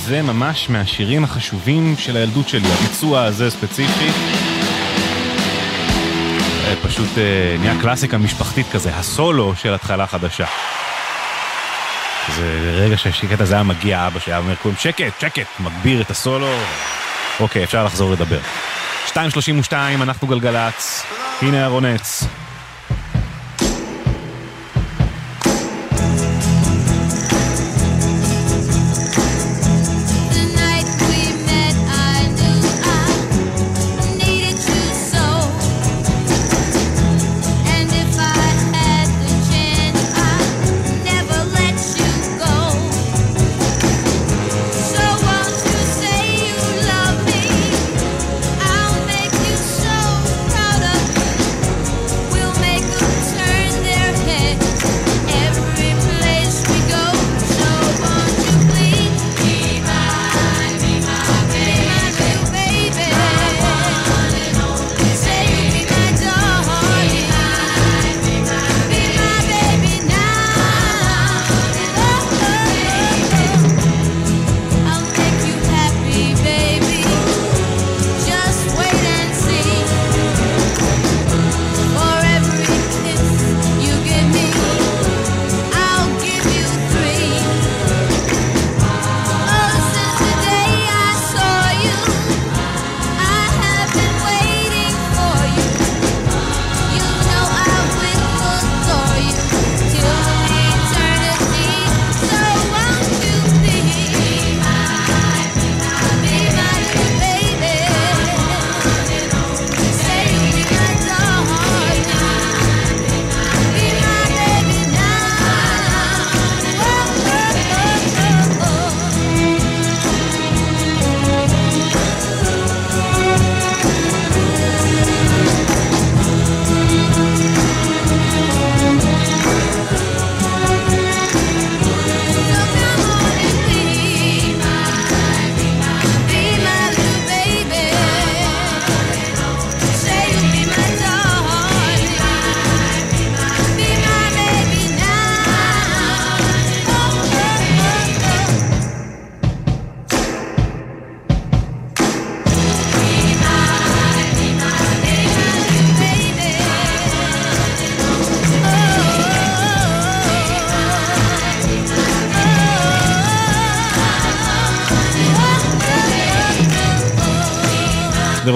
זה ממש מהשירים החשובים של הילדות שלי, הביצוע הזה ספציפי, פשוט נהיה קלאסיקה משפחתית כזה, הסולו של התחלה חדשה. זה רגע שהשקט הזה היה מגיע, אבא שהיה אומר כולם, שקט, שקט, מגביר את הסולו, אוקיי, אפשר לחזור לדבר. 2:32, אנחנו גלגלץ, הנה ארונץ.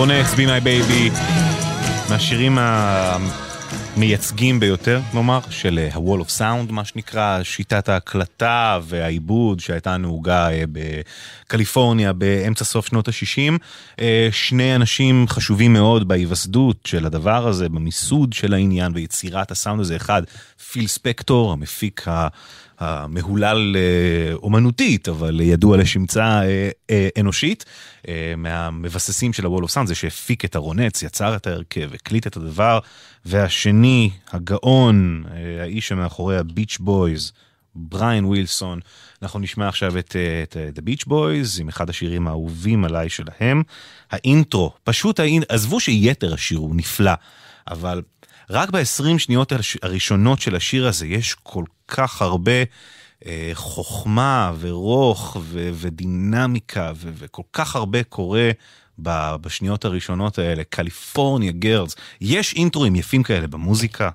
Ronex, Be My Baby, מהשירים המייצגים ביותר, נאמר, של ה-Wall of Sound, מה שנקרא, שיטת ההקלטה והעיבוד שהייתה נהוגה בקליפורניה באמצע סוף שנות ה-60. שני אנשים חשובים מאוד בהיווסדות של הדבר הזה, במיסוד של העניין, ביצירת הסאונד הזה. אחד, פיל ספקטור, המפיק המהולל אומנותית, אבל ידוע לשמצה אנושית, מהמבססים של ה-Wall of Sound, זה שהפיק את הרונץ, יצר את ההרכב, הקליט את הדבר, והשני, הגאון, האיש שמאחורי הביץ' בויז, בריין ווילסון. אנחנו נשמע עכשיו את The Beach Boys, עם אחד השירים האהובים עליי שלהם. האינטרו, פשוט עזבו שיתר השיר הוא נפלא, אבל רק ב-20 שניות הראשונות של השיר הזה יש כל כך הרבה חוכמה ורוח ודינמיקה וכל כך הרבה קורה בשניות הראשונות האלה. קליפורניה גרלס, יש אינטרואים יפים כאלה במוזיקה.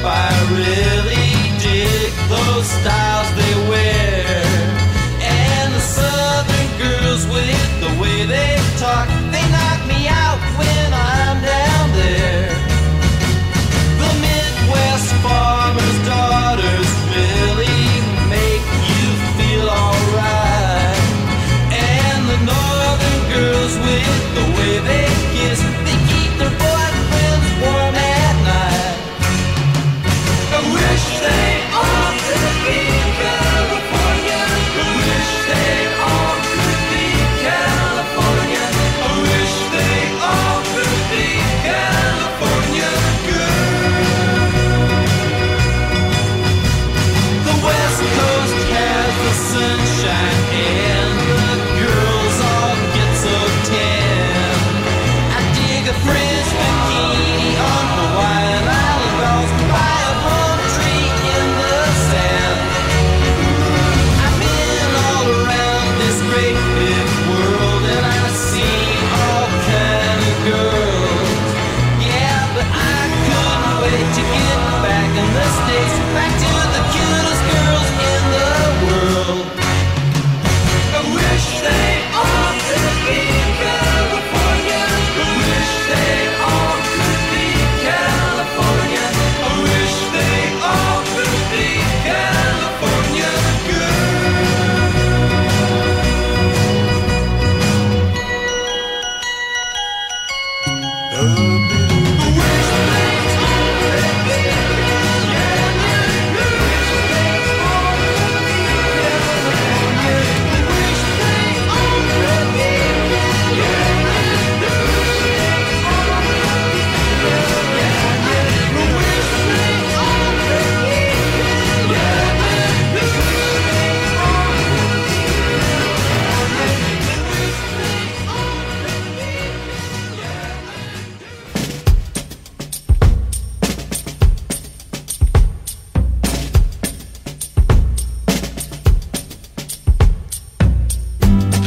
I really dig those styles they wear, and the southern girls with the way they talk, they knock me out when I'm down there. The Midwest farmer's daughters really make you feel alright, and the northern girls with the way they kiss, they keep their boyfriends warm at night. I wish they all could be California. I wish they all could be California. I wish they all could be California girls. The West Coast has the sunshine and the girls all get so tan. I dig a fringe bikini on Hawaiian Island girls by a palm tree in the sand. I've been all around this great big world and I've seen all kind of girls. Yeah, but I couldn't wait to get back in the States, back to the cutest girls in the world. I wish they all could be California. I wish they all could be California. I wish they all could be California girls. I wish they all could be California. I wish they all could be California. I wish they all could be California. I wish they all could be California. I wish they all could be California. I wish they all could be California. I wish they all could be California.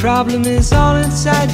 The problem is all inside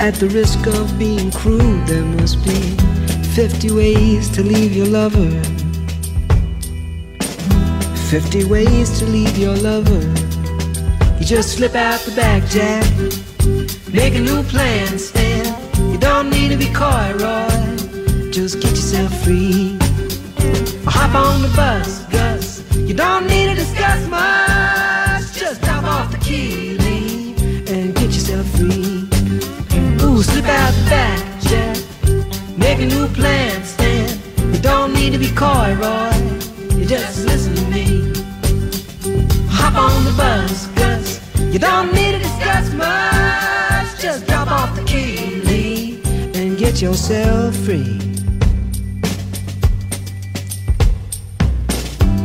at the risk of being crude. There must be 50 ways to leave your lover. 50 ways to leave your lover. You just slip out the back, Jack. Make a new plan, Stan. You don't need to be coy, Roy. Just get yourself free. Or hop on the bus, Gus. You don't need to discuss much. Just drop off the key, Lee, and get yourself free. Ooh, slip out the back, Jack. Make a new plan, Stan. You don't need to be coy, Roy. You just listen to me. Hop on the bus, Gus. You don't need to discuss much. Just drop off the key, Lee, and get yourself free.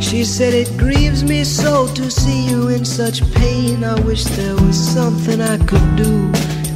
She said it grieves me so to see you in such pain. I wish there was something I could do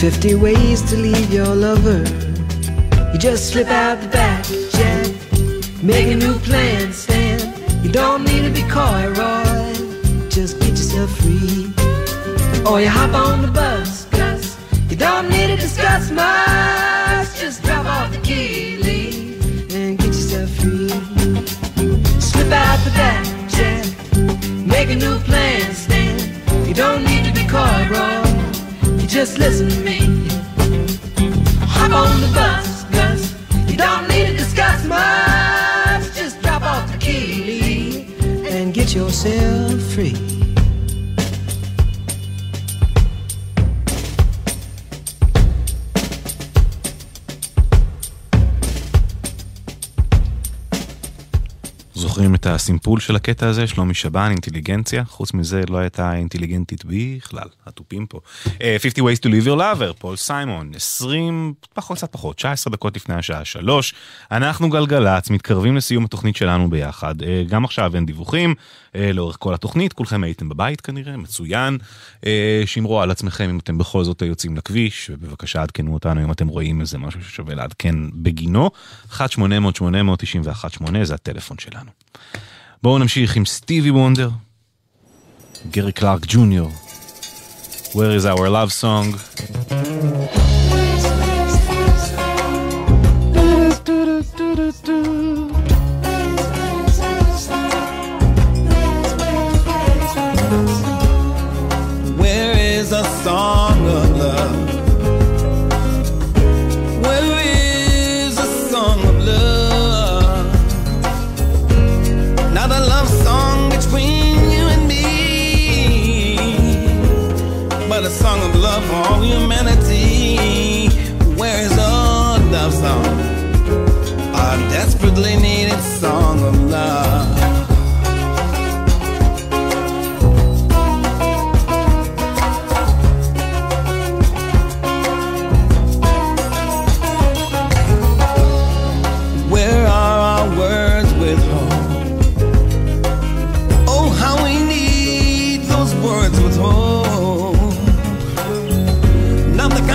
50 ways to leave your lover. You just slip out the back, Jack. Make a new plan, Stan. You don't need to be coy, Roy. Just get yourself free. Or you hop on the bus, Gus. You don't need to discuss much. Just drop off the key, Lee, and get yourself free. Slip out the back, Jack. Make a new plan, Stan. You don't need to be coy, Roy. You just listen to me. Hop on the bus, Gus. You don't need to discuss much. Just drop off the key, Lee, yourself free. זוכרים את הסימפול של הקטע הזה, שלומי שבן, אינטליגנציה, חוץ מזה לא הייתה אינטליגנטית בכלל, הטופים פה. 50 Ways to Leave Your Lover, פול סיימון, 20, פחות, 19 דקות לפני השעה 3, אנחנו גלגלץ, מתקרבים לסיום התוכנית שלנו ביחד, גם עכשיו אין דיווחים, לאורך כל התוכנית, כולכם הייתם בבית כנראה, מצוין, שמרו על עצמכם אם אתם בכל זאת יוצאים לכביש, ובבקשה עדכנו אותנו אם אתם רואים איזה משהו ששווה לעדכן בגינו, 1-800-891-8 זה הטלפון שלנו. בואו נמשיך עם סטיבי וונדר, גרי קלארק ג'וניור, Where is our love song? Where is a song of love? Where is a song of love? Not a love song between you and me, but a song of love for all humanity. Where is our love song? Our desperately needed song of love.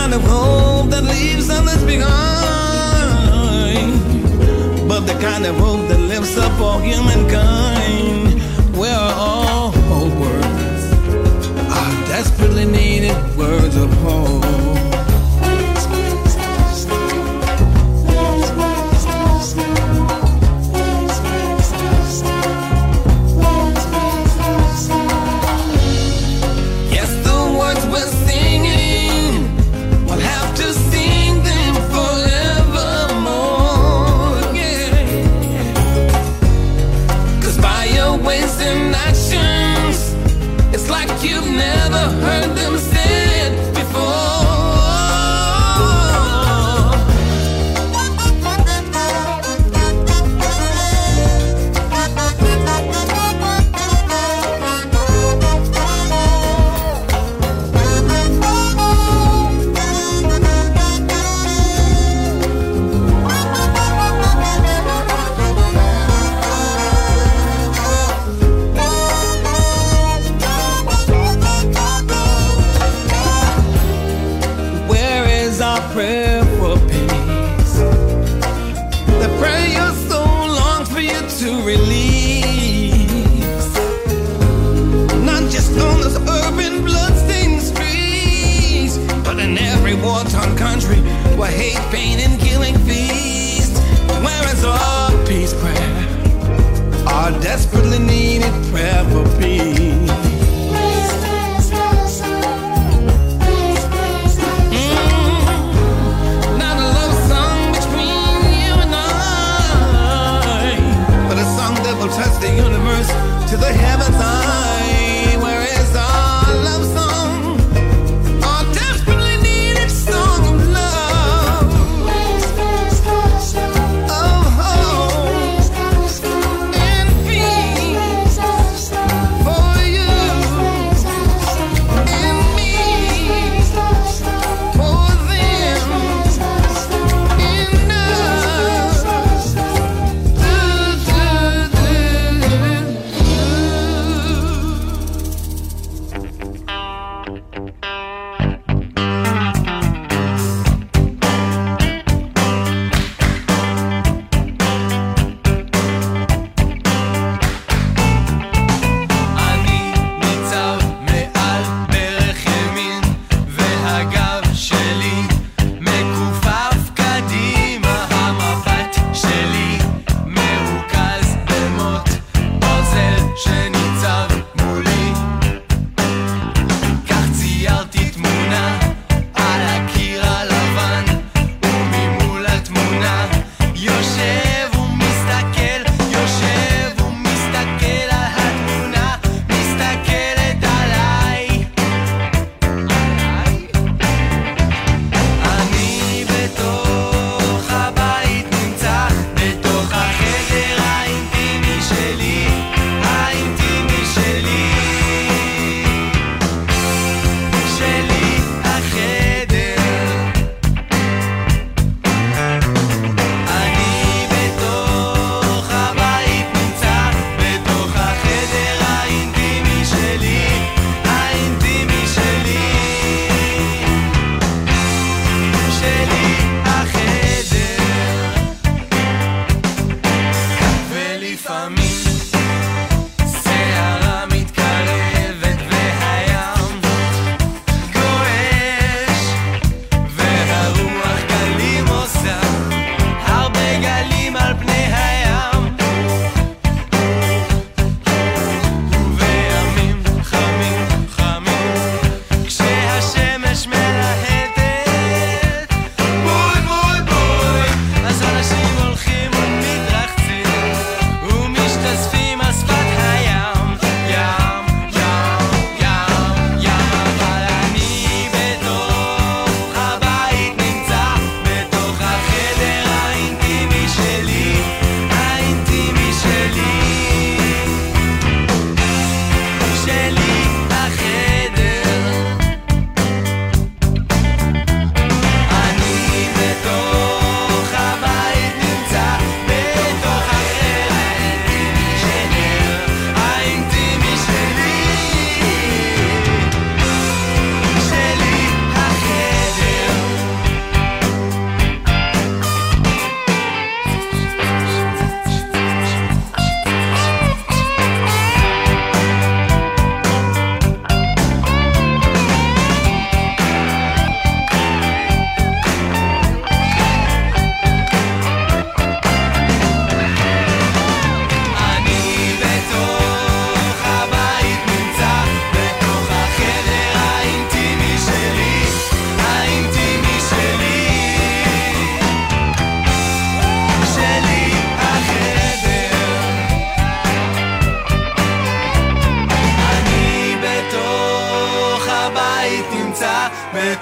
Kind of hope that lifts up all humankind. Where are all old words? Our desperately needed words of hope. Yes, the words we're singing will have to sing them forevermore. Ways and actions, it's like you've never heard them said for you.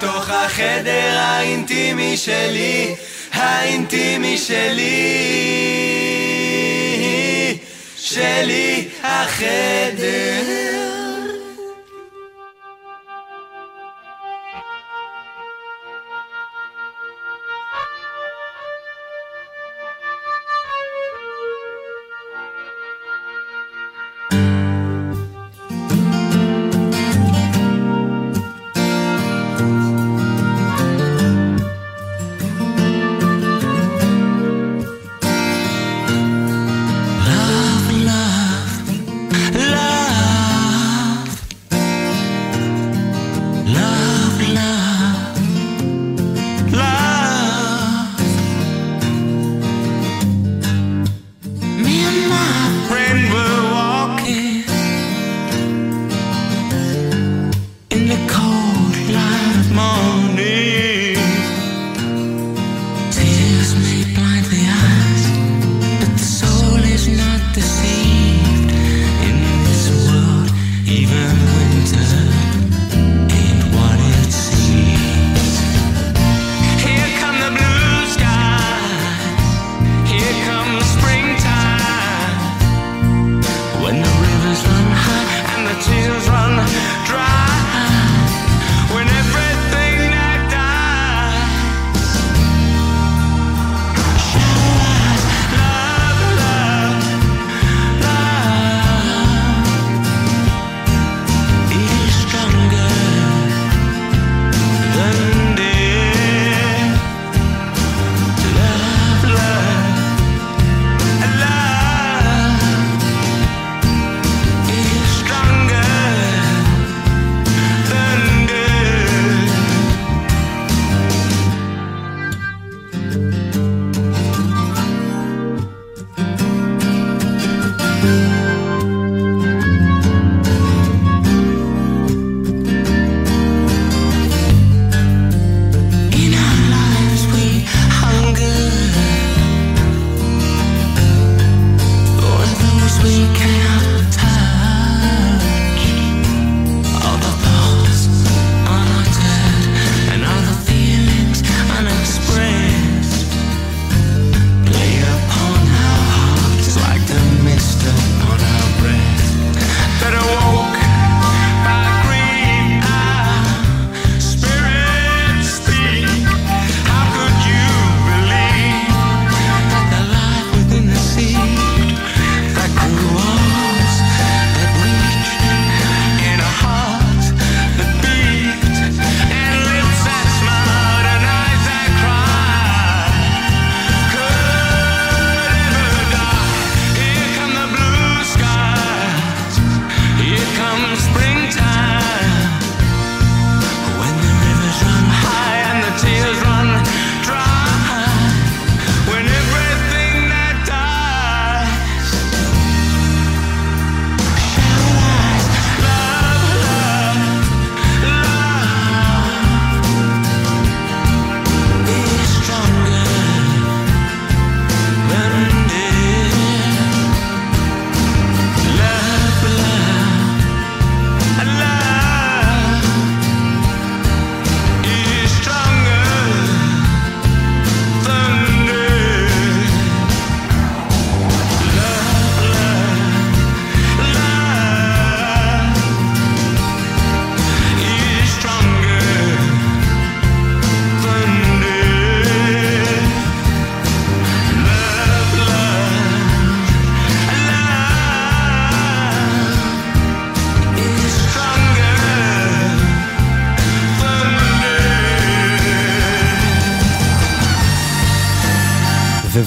בתוך החדר האינטימי שלי, האינטימי שלי, שלי החדר.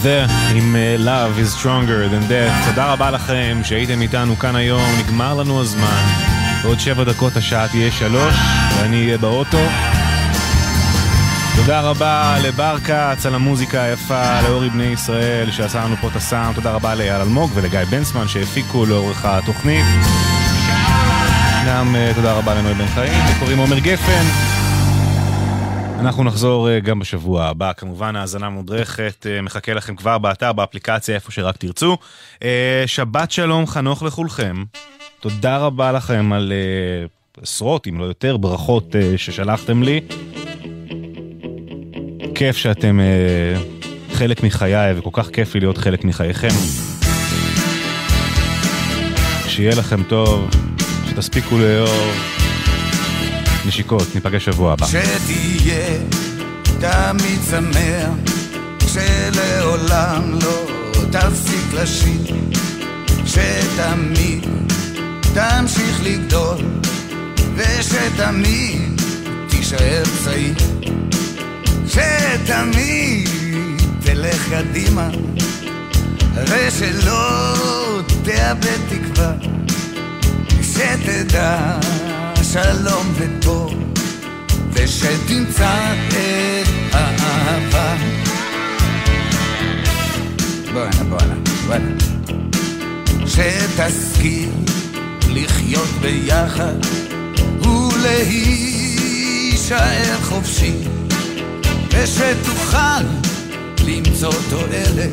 זה עם Love is Stronger than Death. תודה רבה לכם שהייתם איתנו כאן היום. נגמר לנו הזמן. בעוד 7 דקות השעה תהיה 3 ואני אהיה באוטו. תודה רבה לבר קץ על המוזיקה היפה, לאורי בני ישראל שעשה לנו פה את הסאונד. תודה רבה לאייל אלמוג ולגיא בנסמן שהפיקו לאורך התוכנית. גם תודה רבה לנוי בן חיים. קוראים עומר גפן. אנחנו נחזור גם בשבוע הבא, כמובן האזנה מודרכת, מחכה לכם כבר באתר, באפליקציה, איפה שרק תרצו. שבת שלום, חנוך לכולכם. תודה רבה לכם על עשרות, אם לא יותר, ברכות ששלחתם לי. כיף שאתם חלק מחיי, וכל כך כיף להיות חלק מחייכם. שיהיה לכם טוב, שתספיקו לאור. נשיקות, ניפגש שבוע הבא. שתהיה תמיד שמח, שלעולם לא תפסיק לשיר, שתמיד תמשיך לגדול, ושתמיד תישאר צעיר, שתמיד תלך קדימה, ושלא תאבד תקווה, שתדע שלום וטוב, ושתמצא את האהבה. בואנה, בואנה, בואנה. שתשכיל לחיות ביחד ולהישאר חופשי, ושתוכל למצוא תועלת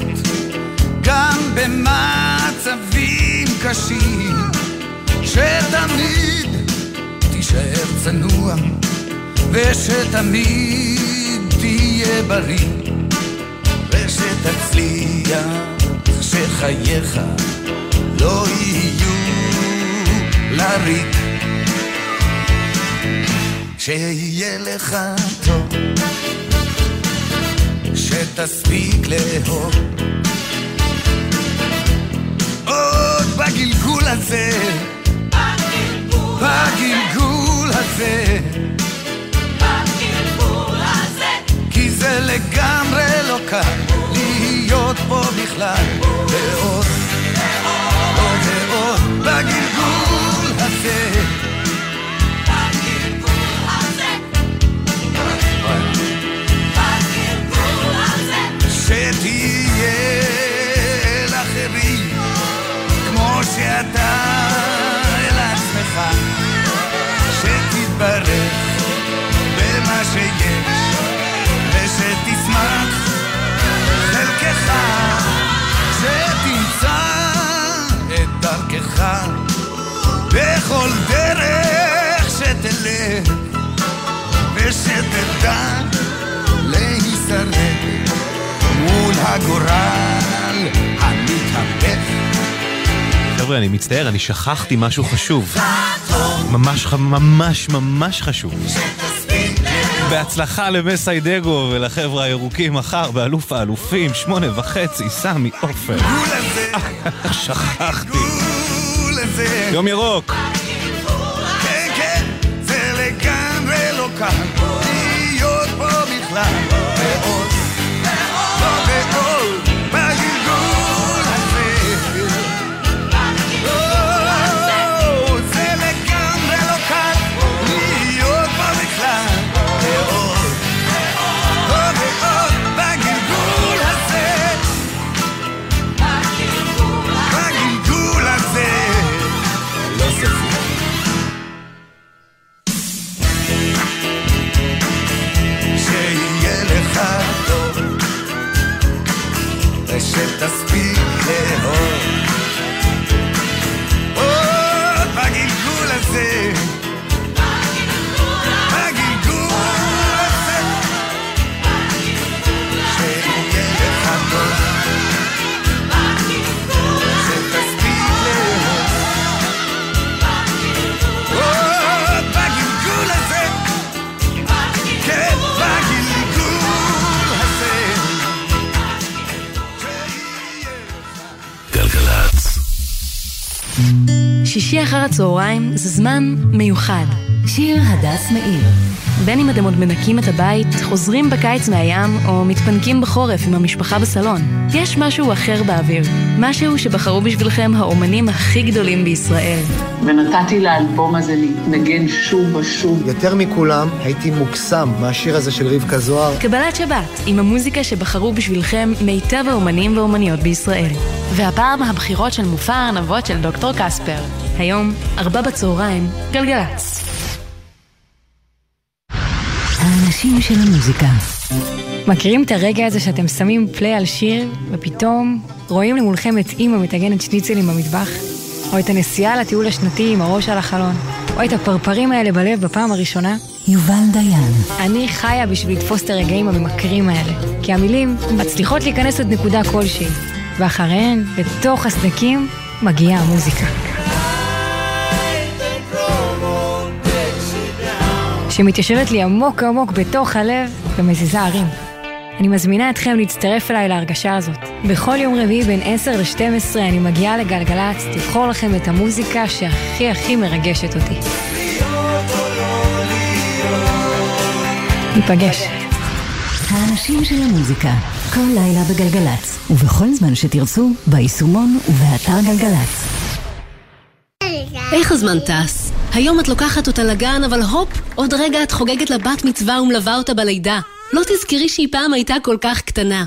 גם במצבים קשים, שתמיד תישאר צנוע, ושתמיד תהיה בריא, ושתצליח שחייך לא יהיו לריק, שיהיה לך טוב, שתספיק לאהוב עוד בגלגול הזה, בגלגול, בגלגול הזה, בגלגול הזה, כי זה לגמרי לא קל להיות פה בכלל, ועוד, עוד ועוד בגלגול הזה, בגלגול הזה, בגלגול הזה, שתהיה לאחרים כמו שאתה אל עצמך, שתתברך במה שיש, ושתשמח חלקך, שתמצא את דרכך בכל דרך שתלך, ושתדע להישרד מול הגורל המתהפך. חבר'ה, אני מצטער, אני שכחתי משהו חשוב, ממש חשוב. בהצלחה למסיידגו ולחבר'ה הירוקים, מחר באלוף האלופים 8:30 סמי עופר. שכחתי, יום ירוק. כן כן, זה לגמרי לא קל להיות פה בכלל, ועוד ועוד בגלגול הזה, זה לגמרי לא קל להיות פה בכלל, שתספיק לאהוב עוד בגלגול הזה, בגלגול הזה, שיהיה לך טוב, שתספיק לאהוב עוד בגלגול הזה, כן, בגלגול הזה. גלגלץ. שישי אחר הצהריים זה זמן מיוחד. שיר הדס מאיר. בין אם אתם עוד מנקים את הבית, חוזרים בקיץ מהים, או מתפנקים בחורף עם המשפחה בסלון, יש משהו אחר באוויר, משהו שבחרו בשבילכם האומנים הכי גדולים בישראל. ונתתי לאלבום הזה להתנגן שוב ושוב. יותר מכולם הייתי מוקסם מהשיר הזה של רבקה זוהר. קבלת שבת עם המוזיקה שבחרו בשבילכם מיטב האומנים והאומניות בישראל. והפעם הבחירות של מופע הארנבות של דוקטור קספר. היום, 16:00, גלגלץ. האנשים של המוזיקה. מכירים את הרגע הזה שאתם שמים פליי על שיר, ופתאום רואים למולכם את אמא מתגנת שניצלים במטבח, או את הנסיעה לטיול השנתי עם הראש על החלון, או את הפרפרים האלה בלב בפעם הראשונה? יובל דיין. אני חיה בשביל לתפוס את הרגעים הממכרים האלה, כי המילים מצליחות להיכנס עד נקודה כלשהי, ואחריהן, בתוך הסדקים, מגיעה המוזיקה. שמתיישבת לי עמוק עמוק בתוך הלב ומזיזה הרים. אני מזמינה אתכם להצטרף אליי להרגשה הזאת. בכל יום רביעי בין 10 ל-12 אני מגיעה לגלגלץ, תבחור לכם את המוזיקה שהכי הכי מרגשת אותי. ניפגש. האנשים של המוזיקה, כל לילה בגלגלץ, ובכל זמן שתרצו, ביישומון ובאתר גלגלץ. איך הזמן טס? היום את לוקחת אותה לגן, אבל הופ, עוד רגע את חוגגת לבת מצווה ומלווה אותה בלידה. לא תזכרי שהיא פעם הייתה כל כך קטנה.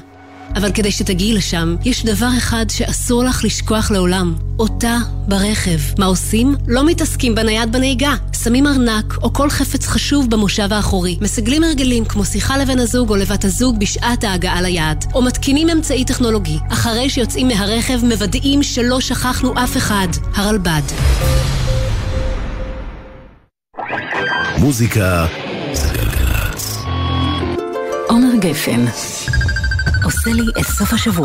אבל כדי שתגיעי לשם, יש דבר אחד שאסור לך לשכוח לעולם. אותה ברכב. מה עושים? לא מתעסקים בנייד בנהיגה. שמים ארנק או כל חפץ חשוב במושב האחורי. מסגלים הרגלים כמו שיחה לבן הזוג או לבת הזוג בשעת ההגעה ליעד. או מתקינים אמצעי טכנולוגי. אחרי שיוצאים מהרכב, מוודאים שלא שכחנו אף אחד. הרלב"ד. מוזיקה זה גלגלצ. עומר גפן עושה לי את סוף השבוע.